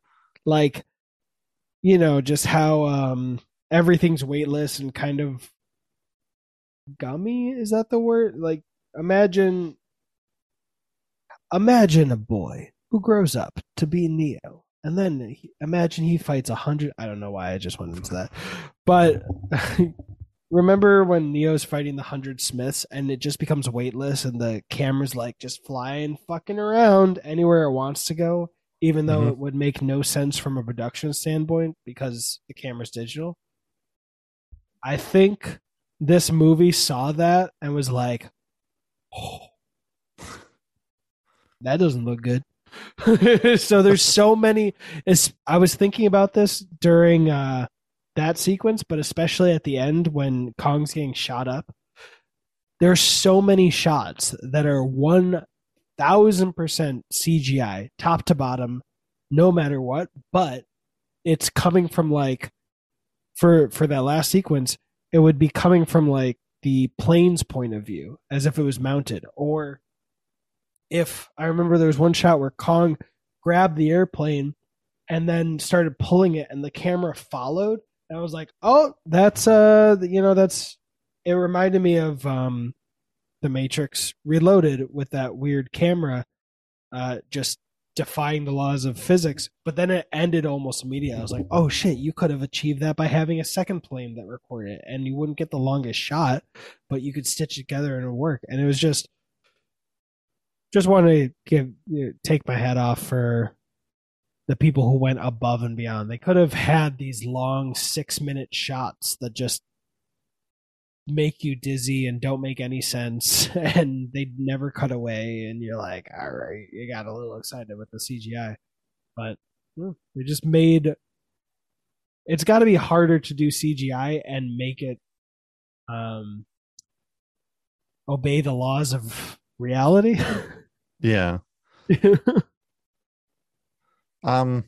Just how everything's weightless and kind of gummy. Is that the word? Imagine a boy who grows up to be Neo, and then imagine he fights 100. I don't know why I just went into that, but remember when Neo's fighting the 100 Smiths and it just becomes weightless and the camera's just flying fucking around anywhere it wants to go, even though it would make no sense from a production standpoint because the camera's digital. I think this movie saw that and was like, oh, that doesn't look good. So there's so many. I was thinking about this during that sequence, but especially at the end when Kong's getting shot up. There's so many shots that are 1,000% CGI, top to bottom, no matter what. But it's coming from for that last sequence, it would be coming from the plane's point of view, as if it was mounted, or. If I remember, there was one shot where Kong grabbed the airplane and then started pulling it, and the camera followed. And I was like, "Oh, that's that's." It reminded me of The Matrix Reloaded with that weird camera, just defying the laws of physics. But then it ended almost immediately. I was like, "Oh shit, you could have achieved that by having a second plane that recorded it, and you wouldn't get the longest shot, but you could stitch it together and it would work." And it was just. Just want to take my hat off for the people who went above and beyond. They could have had these long 6-minute shots that just make you dizzy and don't make any sense, and they never cut away. And you're like, all right, you got a little excited with the CGI, but they just made. It's got to be harder to do CGI and make it obey the laws of reality. Yeah. But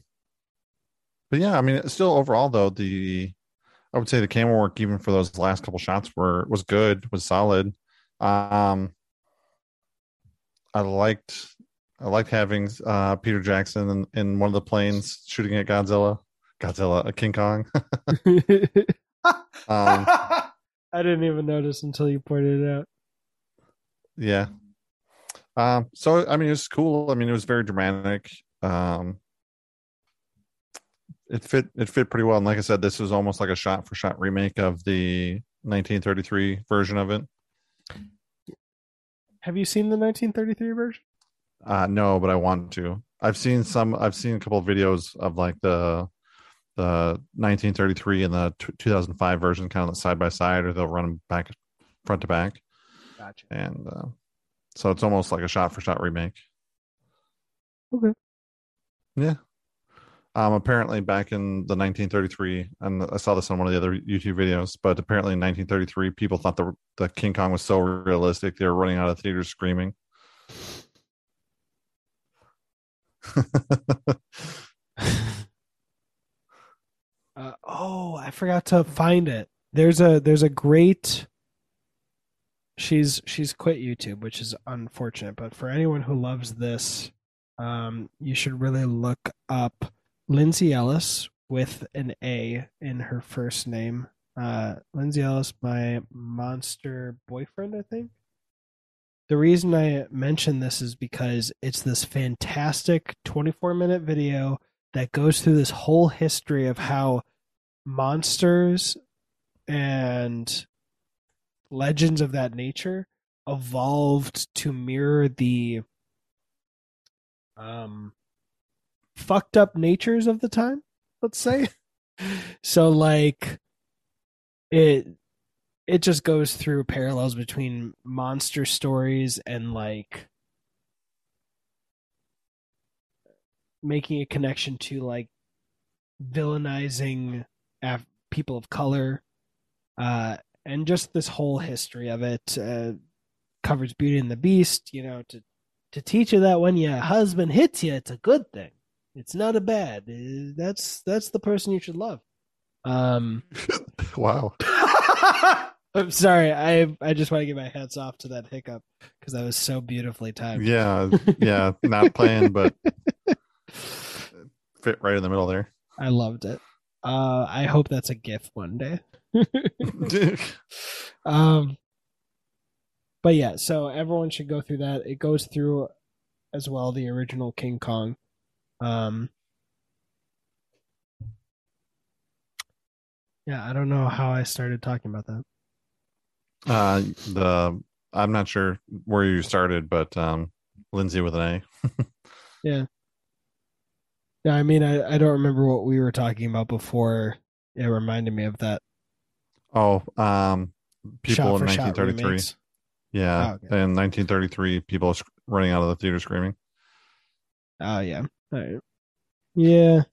yeah, I mean, still overall though, I would say the camera work, even for those last couple shots, was good, was solid. I liked having Peter Jackson in one of the planes shooting at Godzilla, King Kong. I didn't even notice until you pointed it out. Yeah. So, I mean, it was cool. I mean, it was very dramatic. It fit pretty well. And like I said, this was almost like a shot-for-shot remake of the 1933 version of it. Have you seen the 1933 version? No, but I want to. I've seen a couple of videos of like the 1933 and the 2005 version kind of side by side, or they'll run them back front to back. Gotcha. And so it's almost like a shot for shot remake. Okay. Yeah. Apparently back in the 1933, and I saw this on one of the other YouTube videos, but apparently in 1933 people thought the King Kong was so realistic they were running out of theaters screaming. I forgot to find it. There's a great. She's quit YouTube, which is unfortunate. But for anyone who loves this, you should really look up Lindsay Ellis with an A in her first name. Lindsay Ellis, my monster boyfriend, I think. The reason I mention this is because it's this fantastic 24-minute video that goes through this whole history of how monsters and legends of that nature evolved to mirror the fucked up natures of the time, let's say. So, like, it just goes through parallels between monster stories and like making a connection to like villainizing people of color, and just this whole history of it. Covers Beauty and the Beast, you know, to teach you that when your husband hits you, it's a good thing. It's not a bad. That's the person you should love. Wow. I'm sorry. I just want to give my hats off to that hiccup because that was so beautifully timed. Yeah, not planned, but fit right in the middle there. I loved it. I hope that's a GIF one day. But yeah, so everyone should go through that. It goes through as well the original King Kong. Yeah, I don't know how I started talking about that. I'm not sure where you started, but Lindsay with an A. Yeah. I mean, I don't remember what we were talking about before. It reminded me of that. Oh, people in 1933. Yeah, oh, okay. In 1933, people running out of the theater screaming. Oh yeah, all right. Yeah.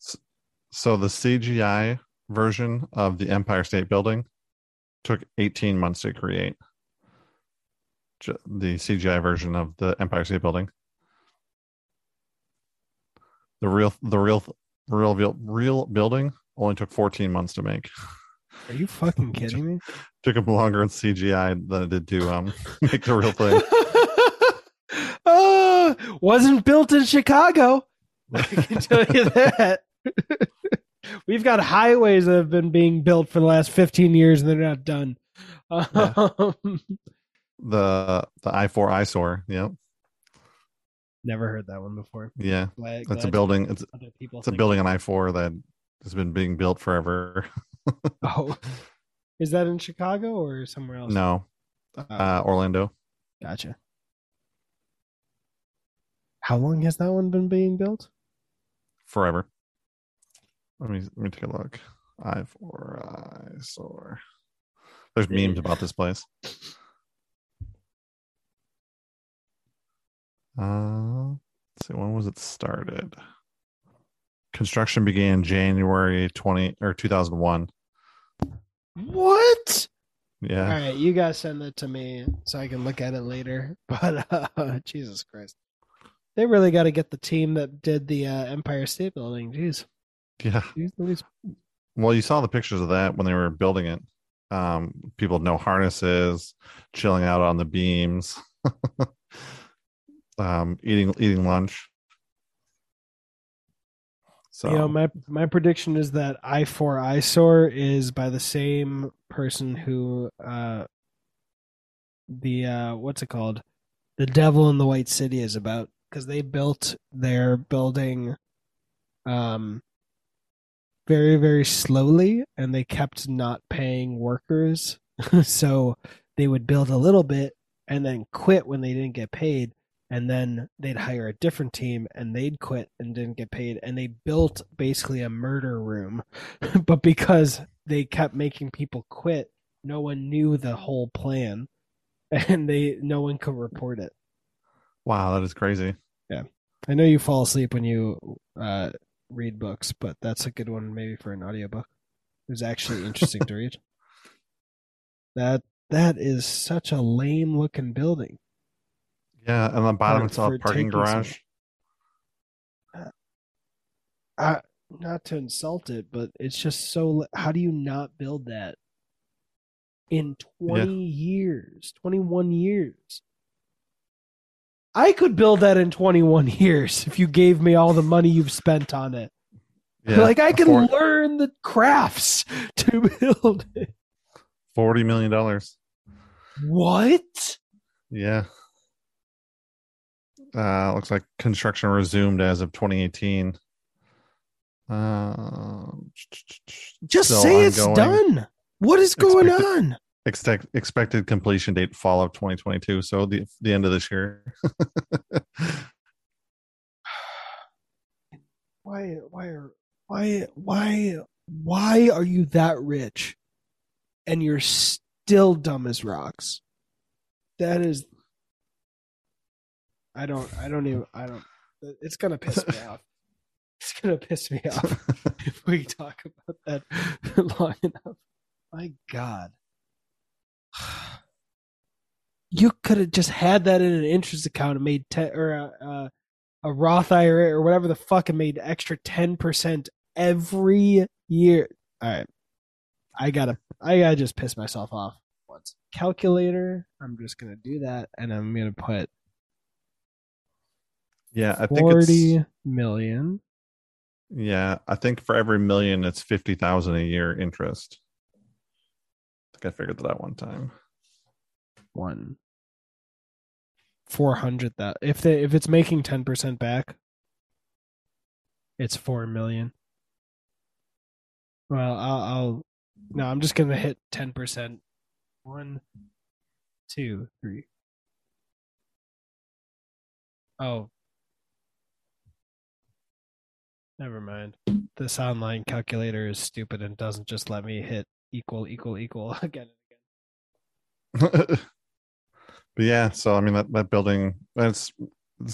So the CGI version of the Empire State Building took 18 months to create. The CGI version of the Empire State Building. The real building only took 14 months to make. Are you fucking kidding me? Took them longer in CGI than it did to make the real thing. Wasn't built in Chicago. I can tell you that. We've got highways that have been being built for the last 15 years and they're not done. Yeah. The I-4 eyesore. Yep. Never heard that one before. Yeah. That's a building. It's a building on I-4 that has been being built forever. Oh, is that in Chicago or somewhere else? No. Orlando. Gotcha. How long has that one been being built? Forever. Let me take a look. I4 eyesore. There's memes about this place. Let's see, when was it started? Construction began January 2001. What? Yeah. All right, you guys send that to me so I can look at it later. But Jesus Christ. They really got to get the team that did the Empire State Building. Jeez. Yeah. Well, you saw the pictures of that when they were building it. People with no harnesses, chilling out on the beams, eating lunch. So, you know, my prediction is that Eye for Eyesore is by the same person who The Devil in the White City is about, because they built their building very, very slowly, and they kept not paying workers. So they would build a little bit and then quit when they didn't get paid. And then they'd hire a different team and they'd quit and didn't get paid. And they built basically a murder room. But because they kept making people quit, no one knew the whole plan, and no one could report it. Wow, that is crazy. Yeah. I know you fall asleep when you read books, but that's a good one maybe for an audiobook. It was actually interesting to read. That is such a lame looking building. Yeah, and on the bottom it's all parking garage. Not to insult it, but it's just so... How do you not build that in 21 years? I could build that in 21 years if you gave me all the money you've spent on it. Yeah, like, I can learn the crafts to build it. $40 million. What? Yeah. Looks like construction resumed as of 2018. Just say it's done. What is going on? Expected completion date fall of 2022, so the end of this year. Why are you that rich and you're still dumb as rocks? That is... I don't. It's gonna piss me off. It's gonna piss me off if we talk about that long enough. My God, you could have just had that in an interest account and made a Roth IRA or whatever the fuck, and made extra 10% every year. All right, I gotta just piss myself off once. Calculator. I'm just gonna do that, and I'm gonna put... Yeah, I think 40 million. Yeah, I think for every million, it's 50,000 a year interest. I think I figured that out one time. 400,000. If it's making 10% back, it's 4 million. Well, I'm just gonna hit 10%. 1, 2, 3. Oh. Never mind. This online calculator is stupid and doesn't just let me hit equal again. But yeah, so I mean that building, it's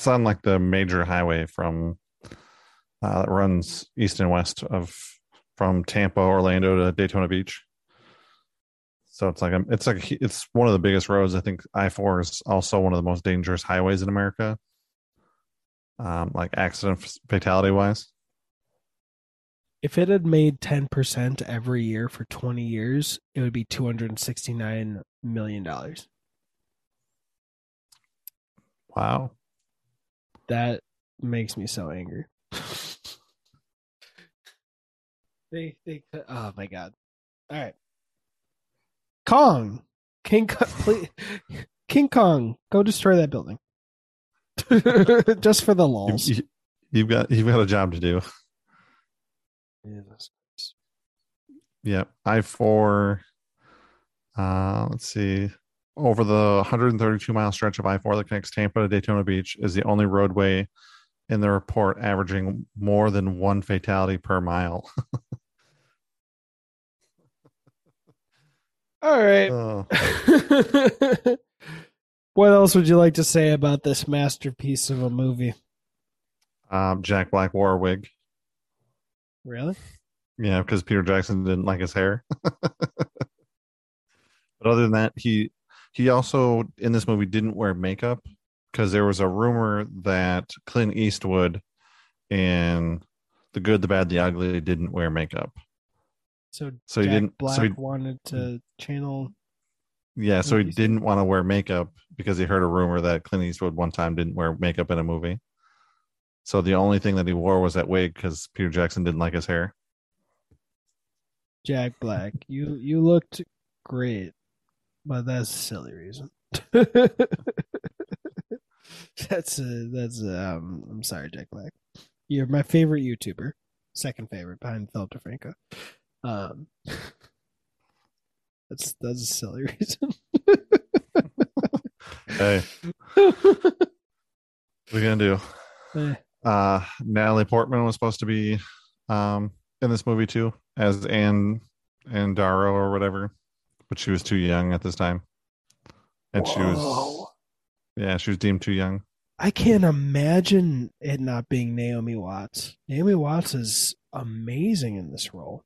on like the major highway from that runs east and west from Tampa, Orlando to Daytona Beach. So it's one of the biggest roads. I think I-4 is also one of the most dangerous highways in America, like accident fatality wise. If it had made 10% every year for 20 years, it would be $269 million. Wow. That makes me so angry. They oh my God. All right. King Kong, go destroy that building. Just for the lols. You've got a job to do. Yeah, I-4. Let's see. Over the 132-mile stretch of I-4 that connects Tampa to Daytona Beach is the only roadway in the report averaging more than one fatality per mile. All right. Oh. What else would you like to say about this masterpiece of a movie? Jack Black wore a wig. Really? Yeah, because Peter Jackson didn't like his hair. But other than that, he also in this movie didn't wear makeup, because there was a rumor that Clint Eastwood in The Good, the Bad, the Ugly didn't wear makeup. So Jack Black wanted to channel. Yeah, so he didn't want to wear makeup because he heard a rumor that Clint Eastwood one time didn't wear makeup in a movie. So the only thing that he wore was that wig because Peter Jackson didn't like his hair. Jack Black, you looked great, but that's a silly reason. I'm sorry, Jack Black. You're my favorite YouTuber, second favorite behind Philip DeFranco. That's a silly reason. Hey, what are we gonna do? Natalie Portman was supposed to be in this movie too, as Ann Darrow or whatever, but she was too young at this time, and she was deemed too young. I can't imagine it not being Naomi Watts. Naomi Watts is amazing in this role.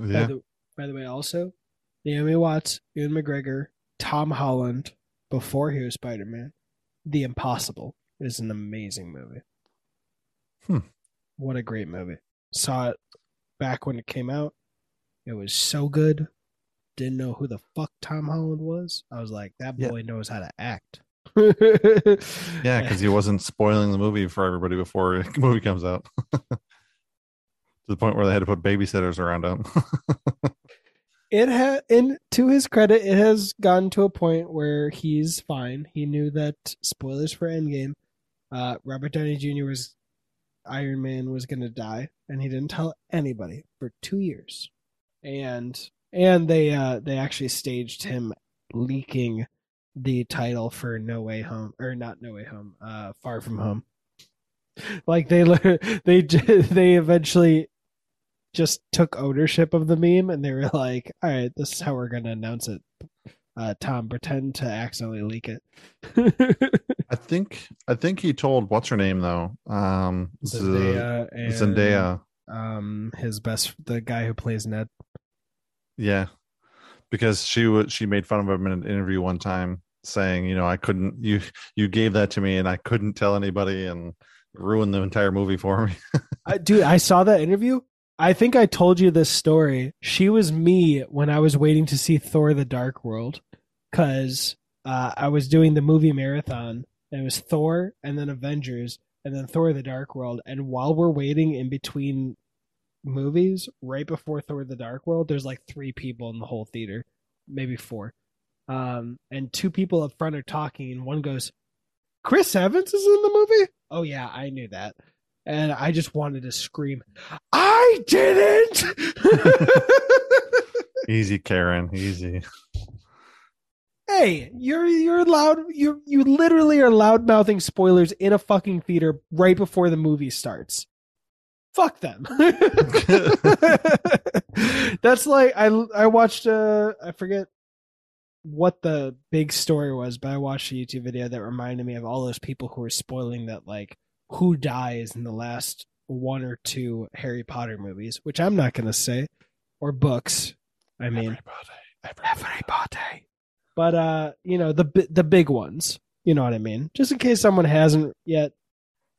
Yeah. By the way, also, Naomi Watts, Ewan McGregor, Tom Holland, before he was Spider-Man, The Impossible is an amazing movie. What a great movie. Saw it back when it came out. It was so good. Didn't know who the fuck Tom Holland was. I was like, that boy knows how to act. Yeah, because he wasn't spoiling the movie for everybody before the movie comes out. To the point where they had to put babysitters around him. And to his credit, it has gotten to a point where he's fine. He knew that, spoilers for Endgame, Robert Downey Jr. Iron Man was going to die, and he didn't tell anybody for 2 years. And they actually staged him leaking the title for No Way Home, or not No Way Home, Far From Home. Like they eventually just took ownership of the meme, and they were like, all right, this is how we're going to announce it. Tom, pretend to accidentally leak it. I think he told what's her name though. Zendaya. The guy who plays Ned. Yeah. Because she made fun of him in an interview one time saying, you know, I couldn't, you gave that to me and I couldn't tell anybody and ruined the entire movie for me. Dude, I saw that interview. I think I told you this story. She was me when I was waiting to see Thor: The Dark World, because I was doing the movie marathon, and it was Thor, and then Avengers, and then Thor: The Dark World. And while we're waiting in between movies, right before Thor: The Dark World, there's like 3 people in the whole theater, maybe 4. And 2 people up front are talking, and one goes, Chris Evans is in the movie? Oh yeah, I knew that. And I just wanted to scream, I didn't! Easy, Karen. Easy. Hey, you're loud. You literally are loud mouthing spoilers in a fucking theater right before the movie starts. Fuck them. That's like I watched I forget what the big story was, but I watched a YouTube video that reminded me of all those people who were spoiling that, like, who dies in the last 1 or 2 Harry Potter movies, which I'm not going to say, or books. I mean, everybody. But, you know, the big ones, you know what I mean? Just in case someone hasn't yet.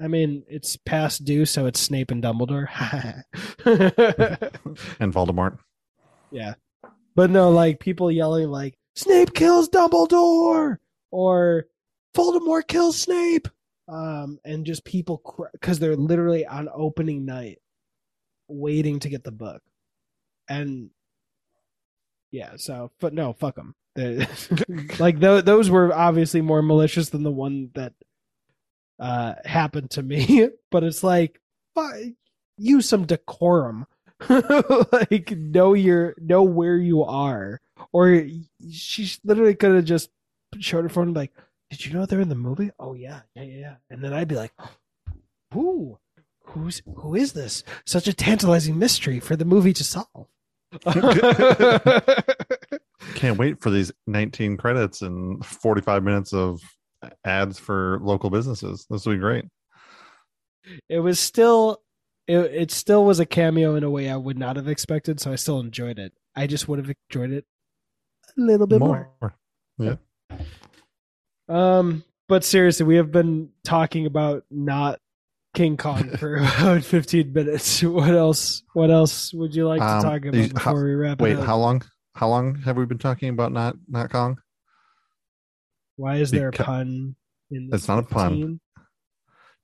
I mean, it's past due, so it's Snape and Dumbledore. And Voldemort. Yeah. But no, like, people yelling, like, Snape kills Dumbledore! Or Voldemort kills Snape! And just people because they're literally on opening night waiting to get the book, and yeah, so but no, fuck them. Like those were obviously more malicious than the one that happened to me. But it's like, use some decorum. Like, know where you are. Or she literally could have just showed her phone and like, did you know they're in the movie? Oh, yeah. And then I'd be like, who is this? Such a tantalizing mystery for the movie to solve. Can't wait for these 19 credits and 45 minutes of ads for local businesses. This will be great. It was still, it still was a cameo in a way I would not have expected, so I still enjoyed it. I just would have enjoyed it a little bit more. Yeah. But seriously, we have been talking about not King Kong for about 15 minutes. What else would you like to talk about before we wrap it up? Wait, how long have we been talking about not Kong? Why is there a pun in this? It's not 15? A pun.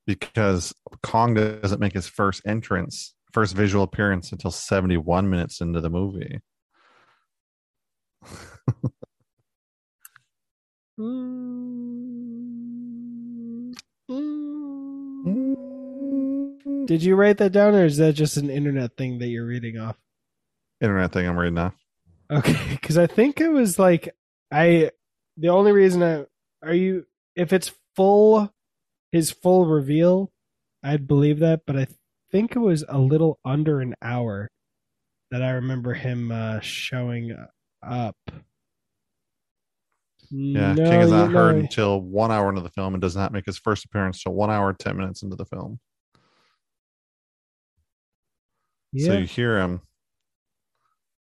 Because Kong doesn't make his first visual appearance until 71 minutes into the movie. Did you write that down, or is that just an internet thing that you're reading off? Internet thing I'm reading off. Okay, because I think it was like the only reason if it's full, his full reveal, I'd believe that, but I think it was a little under an hour that I remember him showing up. Yeah, no, King is not heard until 1 hour into the film and does not make his first appearance till 1 hour, 10 minutes into the film. Yeah. So you hear him.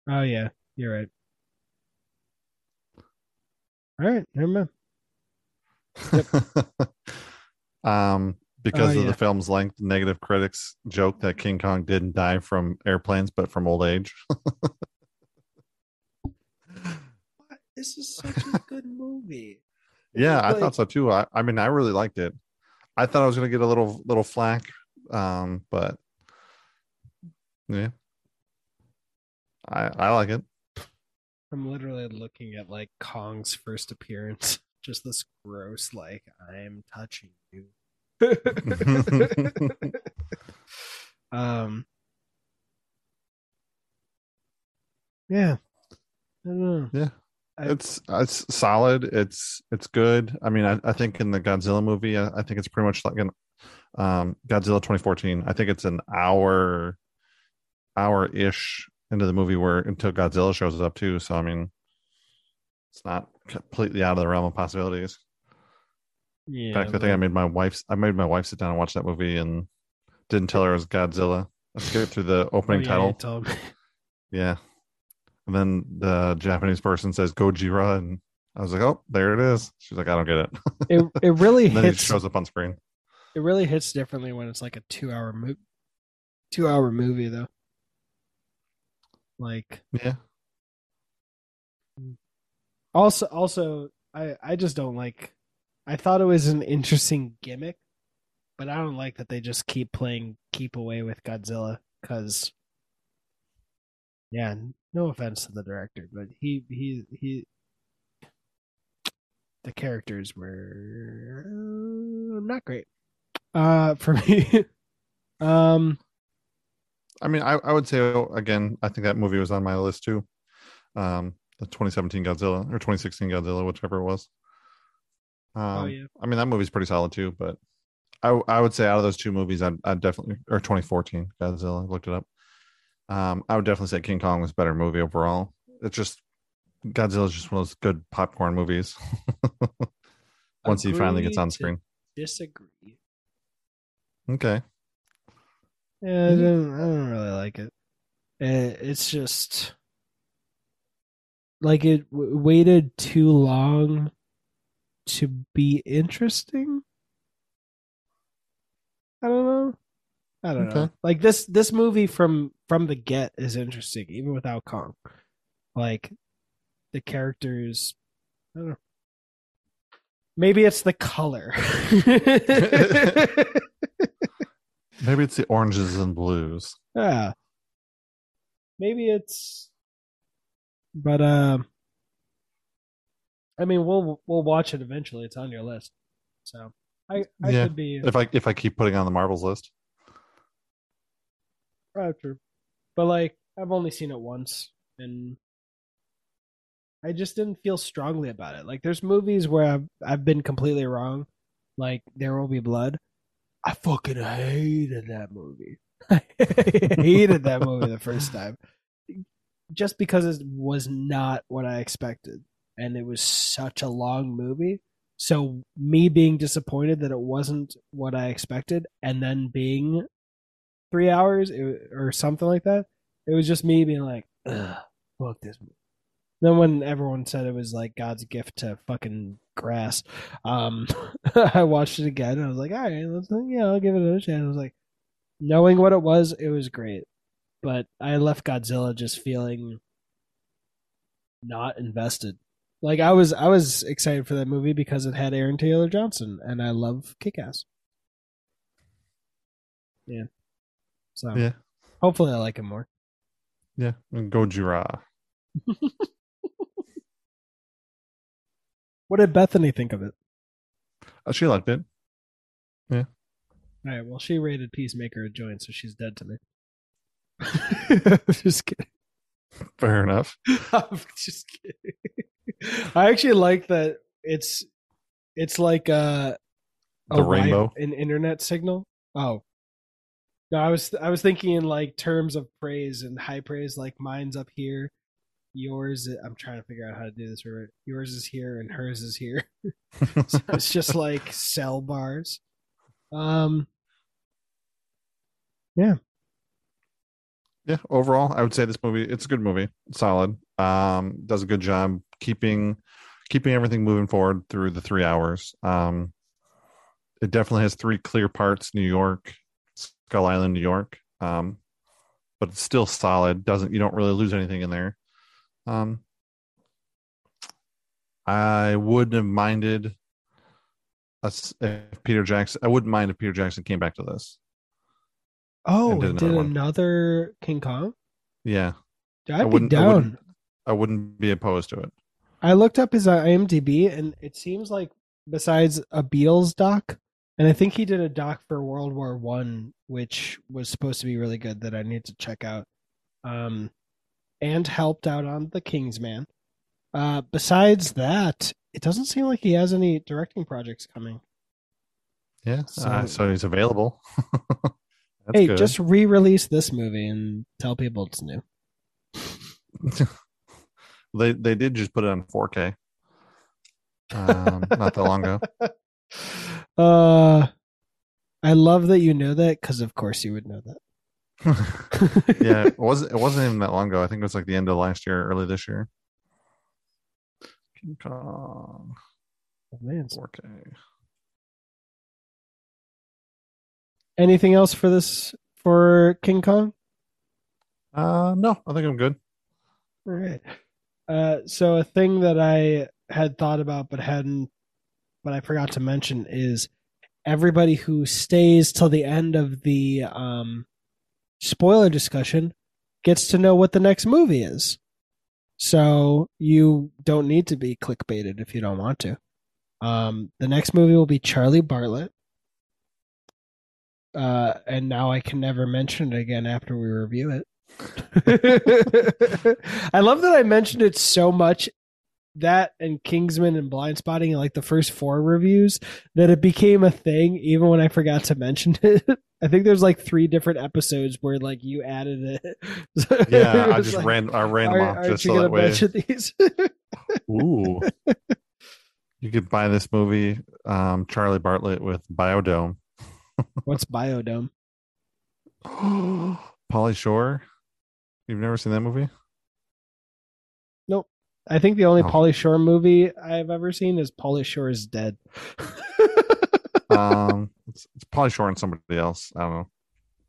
Oh, yeah. You're right. All right. Never mind. Yep. Because of the film's length, negative critics joke that King Kong didn't die from airplanes, but from old age. This is such a good movie. Yeah, I thought so too. I mean, I really liked it. I thought I was going to get a little flack, but yeah, I like it. I'm literally looking at like Kong's first appearance, just this gross, like I'm touching you. Yeah, I don't know. Yeah. It's solid. It's good. I mean, I think in the Godzilla movie, I think it's pretty much like an Godzilla 2014. I think it's an hour-ish into the movie until Godzilla shows up too. So I mean, it's not completely out of the realm of possibilities. Yeah. In fact, I think I made my wife sit down and watch that movie and didn't tell her it was Godzilla. I skipped through the opening title. Yeah. And then the Japanese person says Gojira, and I was like, "Oh, there it is." She's like, "I don't get it." It really and then hits. It shows up on screen. It really hits differently when it's like a two-hour movie, though. Like, yeah. Also, I just don't like. I thought it was an interesting gimmick, but I don't like that they just keep away with Godzilla because. Yeah, no offense to the director, but he the characters were not great for me. I mean, I would say again, I think that movie was on my list too. The 2017 Godzilla or 2016 Godzilla, whichever it was. I mean, that movie's pretty solid too, but I would say out of those two movies, I'd definitely, or 2014 Godzilla, I looked it up. I would definitely say King Kong was a better movie overall. It's just Godzilla's just one of those good popcorn movies. Once he finally gets on screen. Disagree. Okay. Yeah, I don't really like it. It's just like it waited too long to be interesting. I don't know. Like this movie from the get is interesting, even without Kong. Like the characters, I don't know. Maybe it's the color. Maybe it's the oranges and blues. Yeah. Maybe it's. But I mean, we'll watch it eventually. It's on your list, so I should be. If I keep putting on the Marvels list. True, but like I've only seen it once and I just didn't feel strongly about it. Like there's movies where I've been completely wrong, like There Will Be Blood. I fucking hated that movie. I hated that movie the first time just because it was not what I expected and it was such a long movie. So me being disappointed that it wasn't what I expected and then being 3 hours or something like that. It was just me being like, ugh, fuck this movie. Then when everyone said it was like God's gift to fucking grass. I watched it again and I was like, all right, let's, yeah, I'll give it another chance. I was like, knowing what it was great. But I left Godzilla just feeling not invested. Like I was excited for that movie because it had Aaron Taylor Johnson, and I love Kick-Ass. Yeah. So yeah. Hopefully I like him more. Yeah, and Gojira. What did Bethany think of it? She liked it. Yeah. All right. Well, she rated Peacemaker a joint, so she's dead to me. Just kidding. Fair enough. I'm just kidding. I actually like that it's like a rainbow, an internet signal. Oh. No, I was thinking in like terms of praise and high praise, like mine's up here, yours. I'm trying to figure out how to do this. Right? Yours is here and hers is here. So it's just like cell bars. Yeah. Yeah. Overall, I would say this movie, it's a good movie. It's solid. Does a good job keeping everything moving forward through the 3 hours. It definitely has three clear parts: New York, Skull Island, New York, but it's still solid. You don't really lose anything in there. I wouldn't have minded I wouldn't mind if Peter Jackson came back to this. Oh, did another King Kong? Yeah, I'd be down. I wouldn't be opposed to it. I looked up his IMDb, and it seems like besides a Beatles doc. And I think he did a doc for World War I, which was supposed to be really good that I need to check out, and helped out on The Kingsman. Besides that, it doesn't seem like he has any directing projects coming. Yeah, so he's available. Hey, good. Just re-release this movie and tell people it's new. They did just put it on 4K not that long ago. I love that you know that, because of course you would know that. Yeah, it wasn't even that long ago. I think it was like the end of last year, early this year. King Kong. Oh, man, 4K. Anything else for King Kong? No, I think I'm good. All right. So a thing that I had thought about but hadn't. What I forgot to mention is everybody who stays till the end of the spoiler discussion gets to know what the next movie is. So you don't need to be clickbaited if you don't want to. The next movie will be Charlie Bartlett. And now I can never mention it again after we review it. I love that I mentioned it so much. That and Kingsman and Blind Spotting, like the first four reviews, that it became a thing even when I forgot to mention it. I think there's like three different episodes where like you added it. So yeah, it I ran them off just so that way. These? Ooh, you could buy this movie, Charlie Bartlett with Biodome. What's Biodome? Pauly Shore. You've never seen that movie? I think the only Pauly Shore movie I've ever seen is Pauly Shore is Dead. It's Pauly Shore and somebody else. I don't know,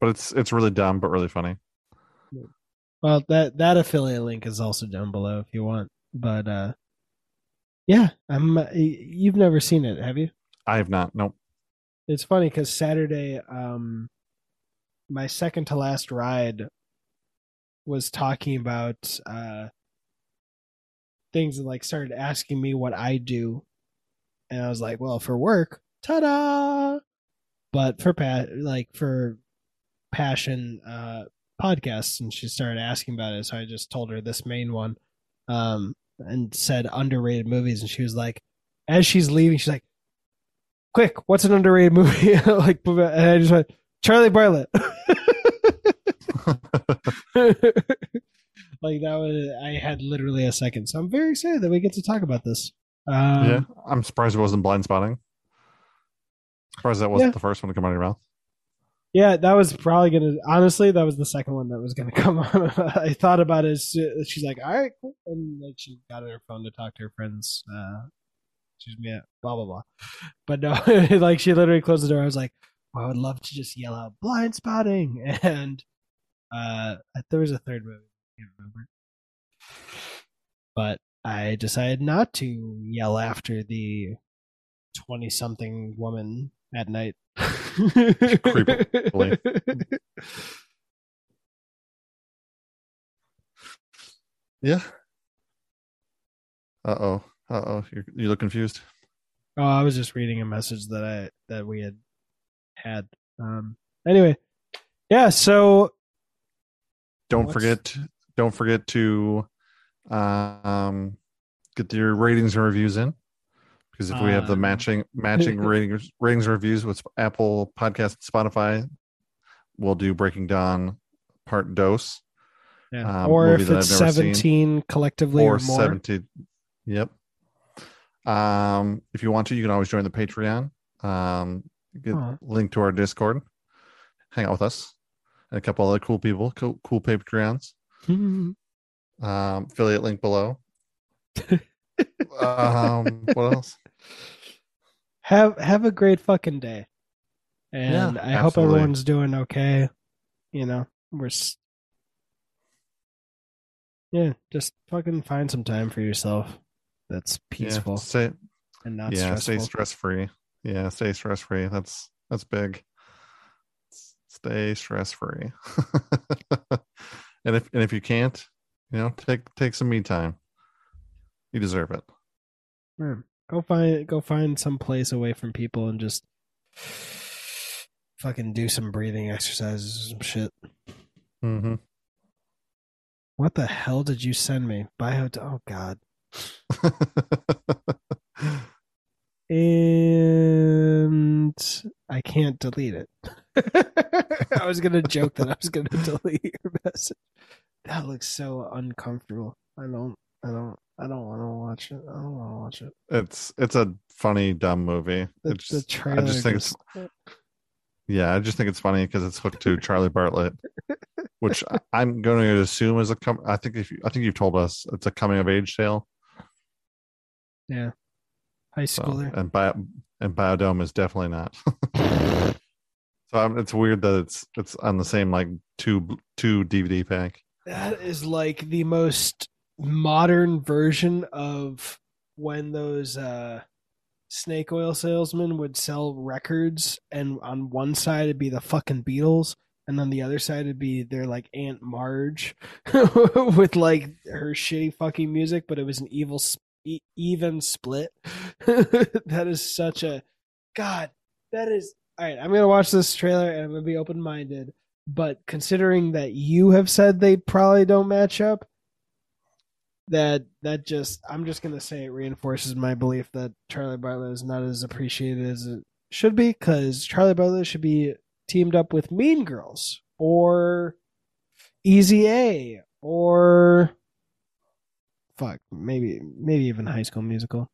but it's really dumb but really funny. Well, that affiliate link is also down below if you want. But yeah, you've never seen it, have you? I have not. Nope. It's funny because Saturday, my second to last ride was talking about. Things and like started asking me what I do, and I was like, well, for work, ta-da, but for passion, podcasts. And she started asking about it, so I just told her this main one, and said underrated movies. And she was like, as she's leaving, she's like, quick, what's an underrated movie? Like, and I just went, Charlie Bartlett. Like that was, I had literally a second, so I'm very excited that we get to talk about this. Yeah, I'm surprised it wasn't Blind Spotting. Surprised that wasn't the first one to come out of your mouth. Yeah, that was probably gonna. Honestly, that was the second one that was gonna come on. I thought about it. She's like, "All right," cool. And like she got on her phone to talk to her friends excuse me, blah, blah, blah. But no, like she literally closed the door. I was like, well, I would love to just yell out blind spotting. And there was a third movie. I can't remember. But I decided not to yell after the 20-something woman at night. Creepily. Yeah. Uh oh. You look confused. Oh, I was just reading a message that we had. Anyway, yeah. So, don't forget to get your ratings and reviews in, because if we have the matching ratings and reviews with Apple Podcasts, Spotify, we'll do Breaking Dawn Part Dose. Yeah. Or if it's 17 seen, collectively or more. 17. Yep. If you want to, you can always join the Patreon. Get a link to our Discord. Hang out with us and a couple other cool people, cool Patreons. Affiliate link below. What else? Have a great fucking day. And yeah, I hope everyone's doing okay. You know, just fucking find some time for yourself. That's peaceful and not stressful. Stay stress free. Yeah, stay stress free. That's big. Stay stress free. and if you can't, take some me time. You deserve it. Yeah. Go find some place away from people and just fucking do some breathing exercises, some shit. Mm-hmm. What the hell did you send me? Oh, God. And I can't delete it. I was going to joke that I was going to delete your message. That looks so uncomfortable. I don't want to watch it. It's a funny, dumb movie. The trailer. I just think it's funny because it's hooked to Charlie Bartlett, which I'm going to assume is I think you've told us it's a coming of age tale. Yeah, high schooler. So, and Biodome is definitely not. So it's weird that it's on the same like two DVD pack. That is like the most modern version of when those snake oil salesman would sell records, and on one side it'd be the fucking Beatles, and on the other side it'd be their like Aunt Marge with like her shitty fucking music, but it was an even split. That is such a god. That is all right. I'm gonna watch this trailer and I'm gonna be open-minded, but considering that you have said they probably don't match up, I'm just gonna say it reinforces my belief that Charlie Bartlett is not as appreciated as it should be, because Charlie Bartlett should be teamed up with Mean Girls or Easy A or maybe even High School Musical.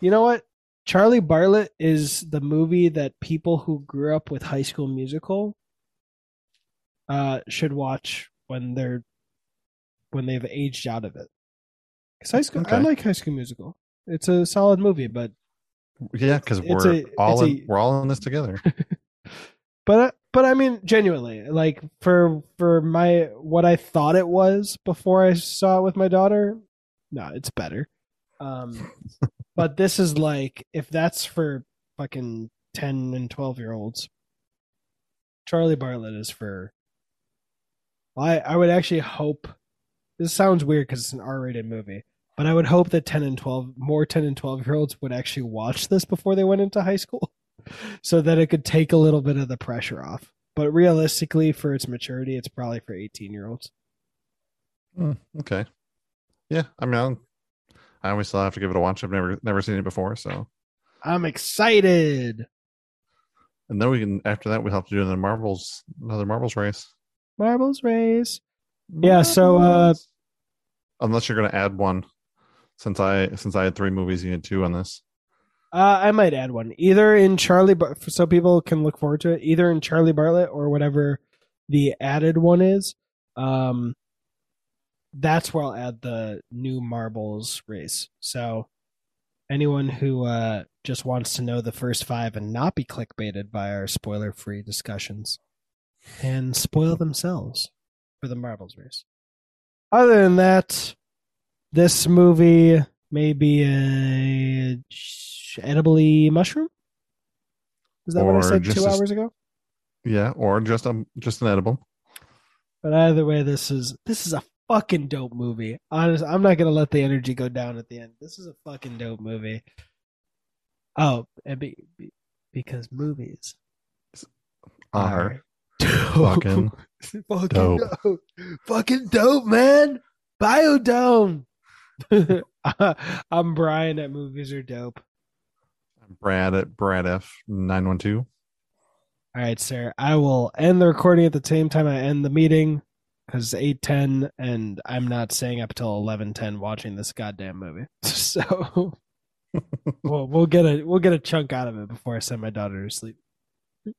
You know what? Charlie Bartlett is the movie that people who grew up with High School Musical should watch when they're. When they've aged out of it, because I like High School Musical. It's a solid movie, but yeah, because we're all in this together. but I mean, genuinely, like for my what I thought it was before I saw it with my daughter, no, it's better. But this is like, if that's for fucking 10 and 12 year olds, Charlie Bartlett is for. I would actually hope. This sounds weird because it's an R-rated movie, but I would hope that 10 and 12-year-olds would actually watch this before they went into high school so that it could take a little bit of the pressure off. But realistically, for its maturity, it's probably for 18-year-olds. Okay. Yeah, I mean, I always still have to give it a watch. I've never seen it before, so... I'm excited! And then we'll have to do another marbles race. Yeah, so unless you're going to add one, since I had three movies, you had two on this. I might add one either in Charlie, so people can look forward to it either in Charlie Bartlett or whatever the added one is. That's where I'll add the new marbles race. So anyone who just wants to know the first five and not be clickbaited by our spoiler-free discussions and spoil themselves for the marbles race. Other than that, this movie may be a edible-y mushroom. Is that or what I said 2 hours ago? Yeah, or just an edible. But either way, this is a fucking dope movie. Honestly, I'm not gonna let the energy go down at the end. This is a fucking dope movie. Oh, and because movies are fucking dope. Dope. Fucking dope, man. Biodome. I'm Brian at Movies Are Dope. I'm Brad at Brad F 912. All right, sir. I will end the recording at the same time I end the meeting, because it's 8:10, and I'm not staying up till 11:10 watching this goddamn movie. So, well, we'll get a chunk out of it before I send my daughter to sleep.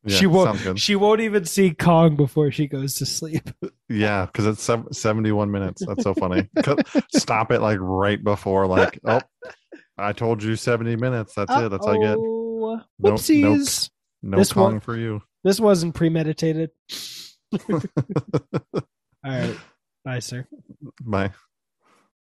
Yeah, she won't. She won't even see Kong before she goes to sleep. Yeah, because it's 71 minutes. That's so funny. Stop it like right before. Like, oh, I told you 70 minutes. That's it. That's all I get. Whoopsies. Nope. No this Kong for you. This wasn't premeditated. All right. Bye, sir. Bye.